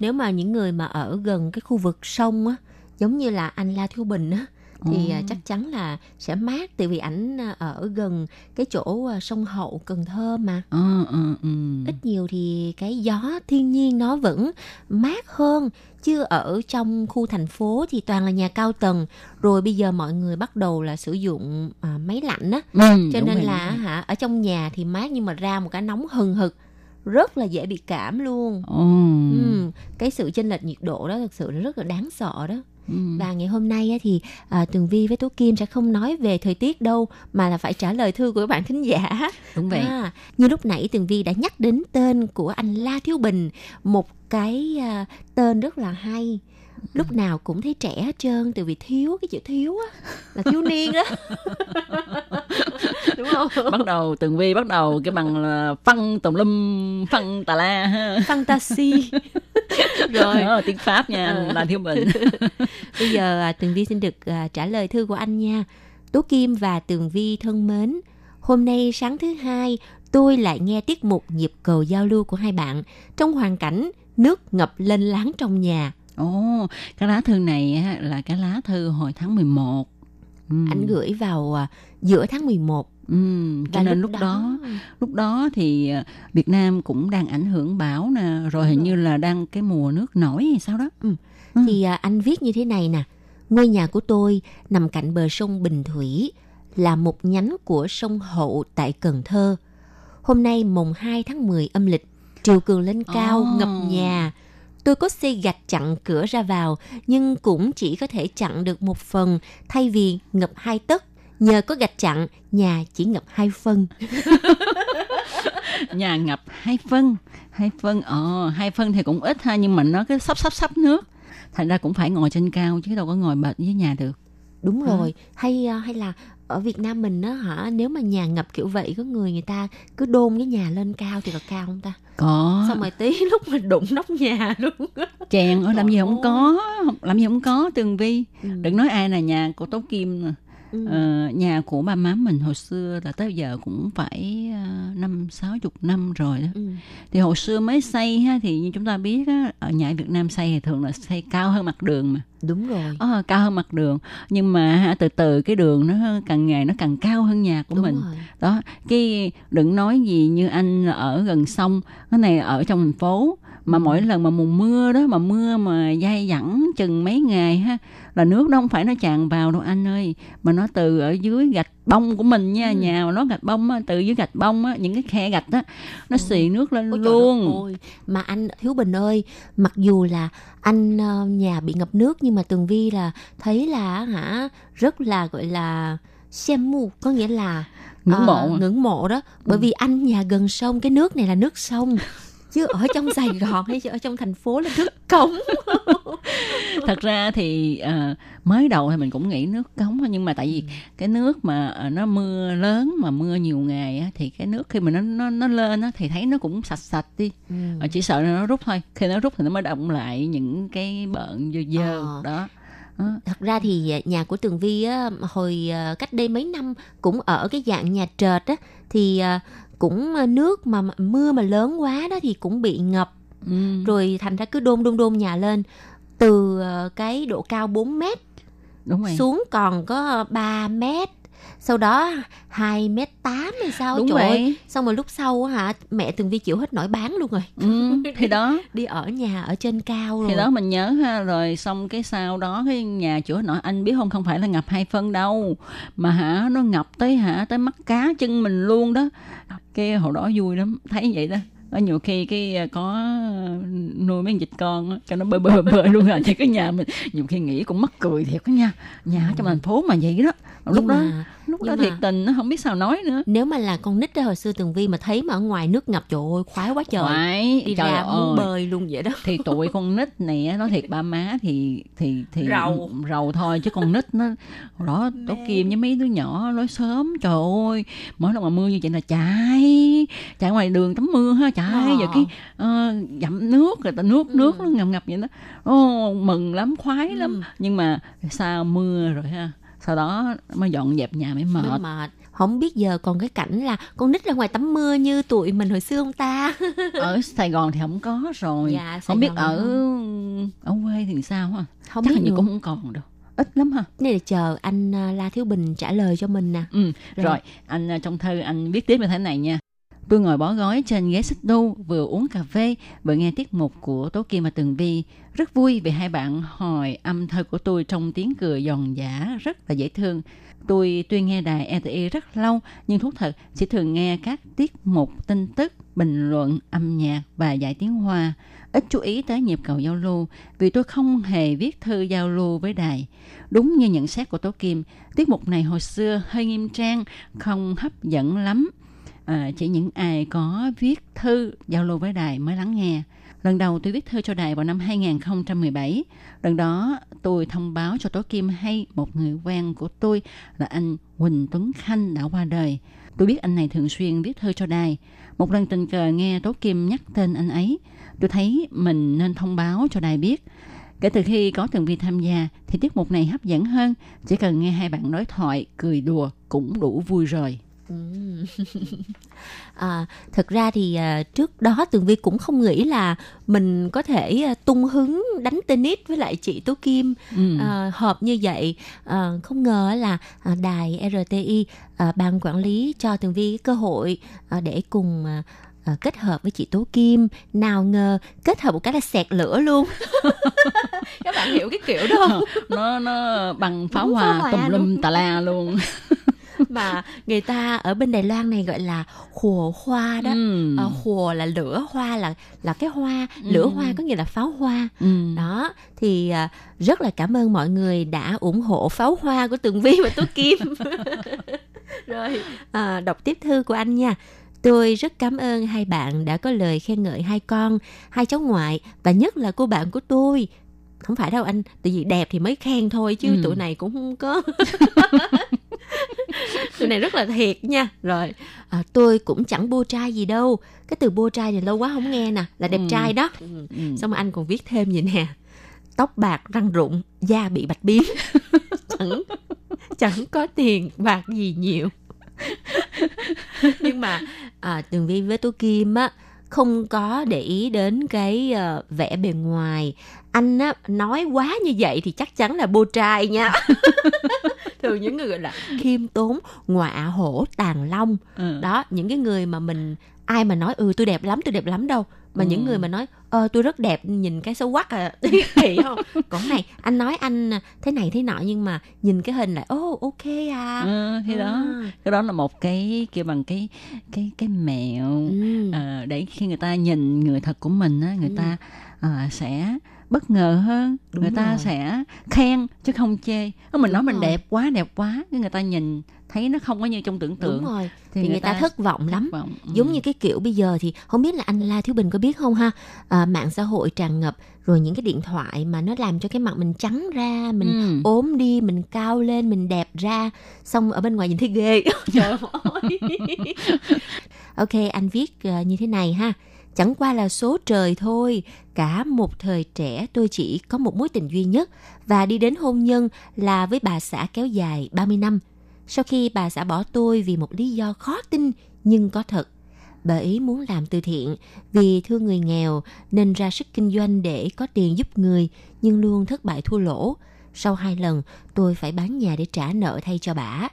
Nếu mà những người mà ở gần cái khu vực sông á, giống như là anh La Thiếu Bình á, thì chắc chắn là sẽ mát, tại vì ảnh ở gần cái chỗ sông Hậu Cần Thơ mà. Ít nhiều thì cái gió thiên nhiên nó vẫn mát hơn, chứ ở trong khu thành phố thì toàn là nhà cao tầng, rồi bây giờ mọi người bắt đầu là sử dụng máy lạnh á, cho nên là hả, ở trong nhà thì mát nhưng mà ra một cái nóng hừng hực, rất là dễ bị cảm luôn. Cái sự chênh lệch nhiệt độ đó thực sự rất là đáng sợ đó. Và ngày hôm nay thì Tường Vi với Tố Kim sẽ không nói về thời tiết đâu, mà là phải trả lời thư của các bạn thính giả. Đúng vậy. Như lúc nãy Tường Vi đã nhắc đến tên của anh La Thiếu Bình, một cái tên rất là hay, lúc nào cũng thấy trẻ hết trơn, từ vì thiếu, cái chữ thiếu á là thiếu niên á. Đúng không? Tường Vi bắt đầu cái bằng là phăng tùm lum, phăng tà la ha, fantasy. Rồi tiếng Pháp nha, anh là Thiếu Bình. Bây giờ Tường Vi xin được trả lời thư của anh nha. Tố Kim và Tường Vi thân mến, hôm nay sáng thứ hai tôi lại nghe tiết mục Nhịp cầu giao lưu của hai bạn trong hoàn cảnh nước ngập lên láng trong nhà. Cái lá thư này là cái lá thư hồi tháng 11. Anh gửi vào giữa tháng 11. Cho nên lúc đó thì Việt Nam cũng đang ảnh hưởng bão nè, rồi hình như là đang cái mùa nước nổi hay sao đó. Thì anh viết như thế này nè: ngôi nhà của tôi nằm cạnh bờ sông Bình Thủy, là một nhánh của sông Hậu tại Cần Thơ. Hôm nay mùng 2 tháng 10 âm lịch, triều cường lên cao ngập nhà. Tôi có xây gạch chặn cửa ra vào, nhưng cũng chỉ có thể chặn được một phần thay vì ngập 2 tấc. Nhờ có gạch chặn, nhà chỉ ngập 2 phân. Nhà ngập 2 phân. 2 phân, 2 phân thì cũng ít ha, nhưng mà nó cứ sắp nước. Thành ra cũng phải ngồi trên cao, chứ đâu có ngồi bệt với nhà được. Đúng rồi. Hay là ở Việt Nam mình á hả, nếu mà nhà ngập kiểu vậy, có người ta cứ đôn cái nhà lên cao thì có cao không ta? Có. Xong rồi tí lúc mà đụng nóc nhà luôn. Chèn ơi, làm gì không có Tường Vi. Đừng nói ai, là nhà của Tố Kim nè. Nhà của ba má mình hồi xưa là tới giờ cũng phải 50-60 năm rồi đó. Thì hồi xưa mới xây ha, thì như chúng ta biết á, ở nhà Việt Nam xây thì thường là xây cao hơn mặt đường mà. Đúng rồi. Cao hơn mặt đường, nhưng mà từ từ cái đường nó càng ngày nó càng cao hơn nhà của mình. Rồi. Đó, cái đừng nói gì như anh ở gần sông, cái này ở trong thành phố. Mà mỗi lần mà mùa mưa đó, mà mưa mà dai dẳng chừng mấy ngày ha, là nước nó không phải nó tràn vào đâu anh ơi, mà nó từ ở dưới gạch bông của mình nha. Nhà mà nó gạch bông á, từ dưới gạch bông á, những cái khe gạch á, nó xì nước lên luôn. Mà anh Thiếu Bình ơi, mặc dù là anh nhà bị ngập nước, nhưng mà Tường Vi là thấy là hả, rất là gọi là xem mù, có nghĩa là ngưỡng mộ đó, bởi vì anh nhà gần sông, cái nước này là nước sông. Chứ ở trong Sài Gòn hay ở trong thành phố là nước cống. Thật ra thì mới đầu thì mình cũng nghĩ nước cống, nhưng mà tại vì cái nước mà nó mưa lớn, mà mưa nhiều ngày á, thì cái nước khi mà nó lên á, thì thấy nó cũng sạch đi. Chỉ sợ là nó rút thôi. Khi nó rút thì nó mới động lại những cái bợn dơ dơ đó. Thật ra thì nhà của Tường Vi á, hồi cách đây mấy năm cũng ở cái dạng nhà trệt á, thì cũng nước mà mưa mà lớn quá đó thì cũng bị ngập, rồi thành ra cứ đôn nhà lên từ cái độ cao 4 mét xuống còn có 3 mét. Sau đó 2m8 hay sao. Đúng, trời ơi. Xong rồi lúc sau hả, mẹ Tường Vi chịu hết nổi bán luôn rồi. Thì đó. Đi ở nhà ở trên cao rồi. Thì đó mình nhớ ha. Rồi xong cái sau đó cái nhà chịu hết nổi. Anh biết không, không phải là ngập 2 phân đâu, mà hả nó ngập tới hả, tới mắt cá chân mình luôn đó. Cái hồi đó vui lắm, thấy vậy đó. Ở nhiều khi cái có nuôi mấy con vịt con đó, cho nó bơi luôn rồi. Chứ cái nhà mình nhiều khi nghĩ cũng mắc cười thiệt đó nha. Nhà trong thành phố mà vậy đó. Lúc đó thiệt tình nó không biết sao nói nữa. Nếu mà là con nít đó hồi xưa Tường Vi mà thấy mà ở ngoài nước ngập, trời ơi khoái quá trời. Khoái, đi trời ra ơi, muốn bơi luôn vậy đó. Thì tụi con nít này nó thiệt ba má thì rầu thôi, chứ con nít nó đó Tô Kim với mấy đứa nhỏ lối sớm, trời ơi mỗi lần mà mưa như vậy là chạy ngoài đường tắm mưa ha, chạy giờ cái dặm nước rồi nước nó ngập vậy đó. Mừng lắm, khoái lắm. Nhưng mà sao mưa rồi ha, sau đó mới dọn dẹp nhà mới mệt. Không biết giờ còn cái cảnh là con nít ra ngoài tắm mưa như tụi mình hồi xưa không ta. Ở Sài Gòn thì không có rồi. Dạ, không biết ở quê thì sao ha. Không chắc biết như cũng không còn đâu, ít lắm ha. Này là chờ anh La Thiếu Bình trả lời cho mình nè. Rồi anh trong thư anh viết tiếp như thế này nha. Tôi ngồi bó gói trên ghế xích đu, vừa uống cà phê, vừa nghe tiết mục của Tố Kim và Tường Vi. Rất vui vì hai bạn hỏi âm thơ của tôi trong tiếng cười giòn giã, rất là dễ thương. Tôi tuy nghe đài RTI rất lâu, nhưng thú thật chỉ thường nghe các tiết mục tin tức, bình luận, âm nhạc và dạy tiếng Hoa. Ít chú ý tới nhịp cầu giao lưu, vì tôi không hề viết thư giao lưu với đài. Đúng như nhận xét của Tố Kim, tiết mục này hồi xưa hơi nghiêm trang, không hấp dẫn lắm. Chỉ những ai có viết thư giao lưu với đài mới lắng nghe. Lần đầu tôi viết thư cho đài vào năm 2017. Lần đó tôi thông báo cho Tố Kim hay một người quen của tôi là anh Huỳnh Tuấn Khanh đã qua đời. Tôi biết anh này thường xuyên viết thư cho đài. Một lần tình cờ nghe Tố Kim nhắc tên anh ấy, tôi thấy mình nên thông báo cho đài biết. Kể từ khi có Tường Vi tham gia thì tiết mục này hấp dẫn hơn. Chỉ cần nghe hai bạn nói thoại, cười đùa cũng đủ vui rồi. Thực ra thì trước đó Tường Vi cũng không nghĩ là mình có thể tung hứng đánh tennis với lại chị Tố Kim hợp như vậy. Không ngờ là đài RTI, ban quản lý cho Tường Vi cơ hội để cùng kết hợp với chị Tố Kim. Nào ngờ kết hợp một cái là xẹt lửa luôn. Các bạn hiểu cái kiểu đó không? Nó bằng pháo hòa tùm lum tà la luôn. Mà người ta ở bên Đài Loan này gọi là hùa hoa đó. Hùa là lửa, hoa là cái hoa. Lửa hoa có nghĩa là pháo hoa. Đó, thì rất là cảm ơn mọi người đã ủng hộ pháo hoa của Tường Vi và Tố Kim. Rồi, đọc tiếp thư của anh nha. Tôi rất cảm ơn hai bạn đã có lời khen ngợi hai con, hai cháu ngoại và nhất là cô bạn của tôi. Không phải đâu anh, tại vì đẹp thì mới khen thôi chứ tụi này cũng không có. Tụi này rất là thiệt nha. Rồi tôi cũng chẳng bô trai gì đâu. Cái từ bô trai này lâu quá không nghe nè. Là đẹp trai đó. Xong mà anh còn viết thêm vậy nè: tóc bạc răng rụng, da bị bạch biến. Chẳng có tiền bạc gì nhiều. Nhưng mà Tường Vi với Tố Kim á không có để ý đến cái vẻ bề ngoài. Anh á nói quá như vậy thì chắc chắn là bô trai nha. Thường những người gọi là khiêm tốn, ngọa hổ, tàng long. Đó, những cái người mà mình ai mà nói tôi đẹp lắm đâu. Mà những người mà nói tôi rất đẹp, nhìn cái xấu quắc à, kỳ không? Còn này, anh nói anh thế nọ nhưng mà nhìn cái hình lại ok à. Thế đó. Cái đó là một cái kêu bằng cái mẹo để khi người ta nhìn người thật của mình á, người ta sẽ bất ngờ hơn. Đúng, người ta rồi sẽ khen chứ không chê. Mình nói mình đẹp quá, người ta nhìn thấy nó không có như trong tưởng tượng. Đúng rồi. Thì người ta thất vọng lắm. Giống như cái kiểu bây giờ thì không biết là anh La Thiếu Bình có biết không ha, mạng xã hội tràn ngập, rồi những cái điện thoại mà nó làm cho cái mặt mình trắng ra, mình ốm đi, mình cao lên, mình đẹp ra, xong ở bên ngoài nhìn thấy ghê. Trời ơi. Ok, anh viết như thế này ha: Chẳng qua là số trời thôi, cả một thời trẻ tôi chỉ có một mối tình duy nhất và đi đến hôn nhân là với bà xã kéo dài 30 năm. Sau khi bà xã bỏ tôi vì một lý do khó tin nhưng có thật, bà ấy muốn làm từ thiện vì thương người nghèo nên ra sức kinh doanh để có tiền giúp người nhưng luôn thất bại thua lỗ. Sau 2 lần, tôi phải bán nhà để trả nợ thay cho bà.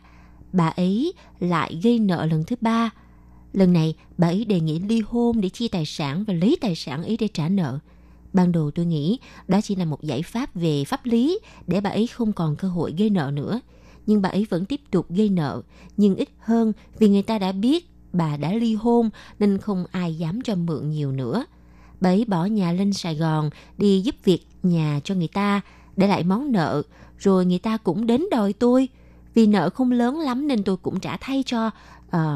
Bà ấy lại gây nợ lần thứ 3. Lần này, bà ấy đề nghị ly hôn để chia tài sản và lấy tài sản ấy để trả nợ. Ban đầu tôi nghĩ đó chỉ là một giải pháp về pháp lý để bà ấy không còn cơ hội gây nợ nữa. Nhưng bà ấy vẫn tiếp tục gây nợ, nhưng ít hơn vì người ta đã biết bà đã ly hôn nên không ai dám cho mượn nhiều nữa. Bà ấy bỏ nhà lên Sài Gòn đi giúp việc nhà cho người ta, để lại món nợ, rồi người ta cũng đến đòi tôi. Vì nợ không lớn lắm nên tôi cũng trả thay cho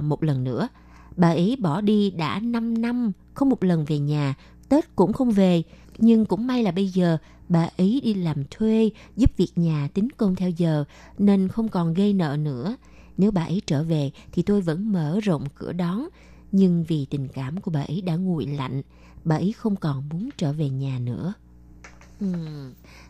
một lần nữa. Bà ấy bỏ đi đã 5 năm, không một lần về nhà, Tết cũng không về. Nhưng cũng may là bây giờ bà ấy đi làm thuê, giúp việc nhà tính công theo giờ nên không còn gây nợ nữa. Nếu bà ấy trở về thì tôi vẫn mở rộng cửa đón. Nhưng vì tình cảm của bà ấy đã nguội lạnh, bà ấy không còn muốn trở về nhà nữa.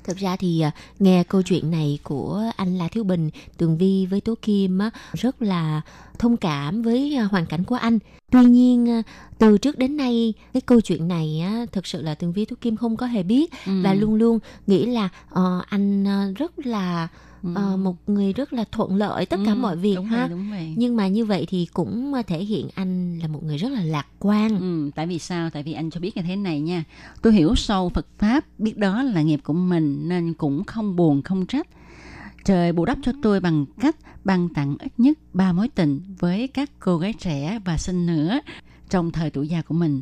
Thực ra thì nghe câu chuyện này của anh La Thiếu Bình, Tường Vi với Tố Kim rất là thông cảm với hoàn cảnh của anh. Tuy nhiên từ trước đến nay cái câu chuyện này thực sự là Tường Vi, Tố Kim không có hề biết và luôn luôn nghĩ là anh rất là một người rất là thuận lợi tất cả mọi việc ha. Rồi. Nhưng mà như vậy thì cũng thể hiện anh là một người rất là lạc quan. Tại vì sao? Tại vì anh cho biết như thế này nha. Tôi hiểu sâu Phật Pháp, biết đó là nghiệp của mình nên cũng không buồn không trách. Trời bù đắp cho tôi bằng cách ban tặng ít nhất 3 mối tình với các cô gái trẻ và xinh nữa trong thời tuổi già của mình.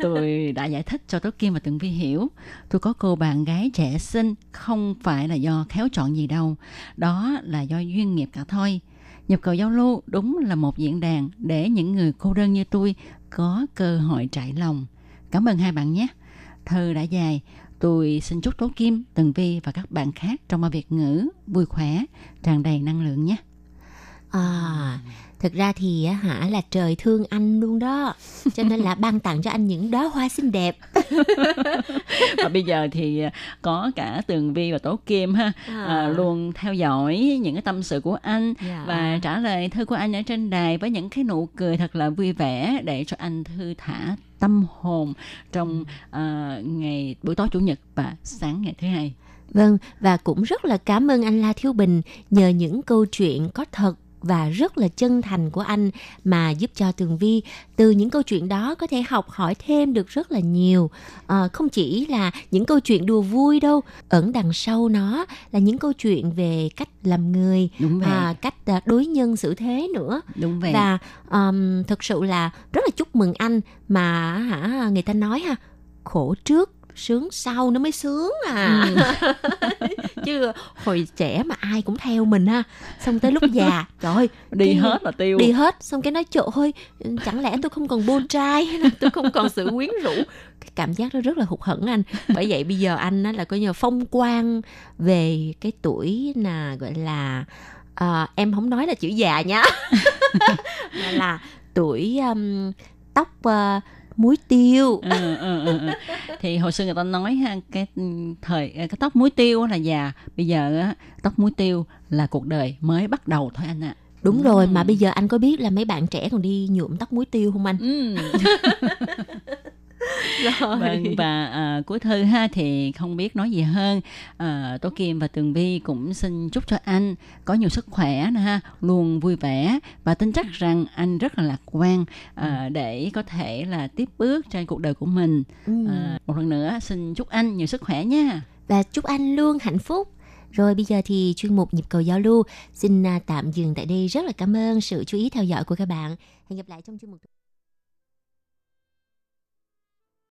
Tôi đã giải thích cho Tố Kim và Tường Vi hiểu. Tôi có cô bạn gái trẻ xinh không phải là do khéo chọn gì đâu, đó là do duyên nghiệp cả thôi. Nhập cầu giao lưu đúng là một diễn đàn để những người cô đơn như tôi có cơ hội trải lòng. Cảm ơn hai bạn nhé. Thơ đã dài, tôi xin chúc Tố Kim, Tường Vi và các bạn khác trong Ba Việt Ngữ vui khỏe, tràn đầy năng lượng nhé. Thực ra thì là trời thương anh luôn đó, cho nên là ban tặng cho anh những đóa hoa xinh đẹp. Và bây giờ thì có cả Tường Vi và Tố Kim luôn theo dõi những cái tâm sự của anh và trả lời thơ của anh ở trên đài với những cái nụ cười thật là vui vẻ để cho anh thư thả tâm hồn trong ngày buổi tối chủ nhật và sáng ngày thứ hai. Vâng, và cũng rất là cảm ơn anh La Thiếu Bình, nhờ những câu chuyện có thật và rất là chân thành của anh mà giúp cho Tường Vi từ những câu chuyện đó có thể học hỏi thêm được rất là nhiều. Không chỉ là những câu chuyện đùa vui đâu, ẩn đằng sau nó là những câu chuyện về cách làm người, cách đối nhân xử thế nữa. Đúng vậy. Và thực sự là rất là chúc mừng anh mà người ta nói khổ trước sướng sau nó mới sướng chứ hồi trẻ mà ai cũng theo mình xong tới lúc già trời ơi, đi hết xong cái nói trời ơi chẳng lẽ tôi không còn bôn trai hay là tôi không còn sự quyến rũ, cái cảm giác đó rất là hụt hẫng anh. Bởi vậy bây giờ anh là coi như phong quang về cái tuổi là gọi là em không nói là chữ già nhá, mà là tuổi tóc muối tiêu. Thì hồi xưa người ta nói cái tóc muối tiêu là già, bây giờ tóc muối tiêu là cuộc đời mới bắt đầu thôi anh ạ. Đúng rồi, mà bây giờ anh có biết là mấy bạn trẻ còn đi nhuộm tóc muối tiêu không anh? Và cuối thư thì không biết nói gì hơn. Tố Kim và Tường Vi cũng xin chúc cho anh có nhiều sức khỏe luôn vui vẻ và tin chắc rằng anh rất là lạc quan để có thể là tiếp bước trên cuộc đời của mình. Một lần nữa xin chúc anh nhiều sức khỏe nha, và chúc anh luôn hạnh phúc. Rồi bây giờ thì chuyên mục Nhịp cầu giao lưu xin tạm dừng tại đây. Rất là cảm ơn sự chú ý theo dõi của các bạn. Hẹn gặp lại trong chuyên mục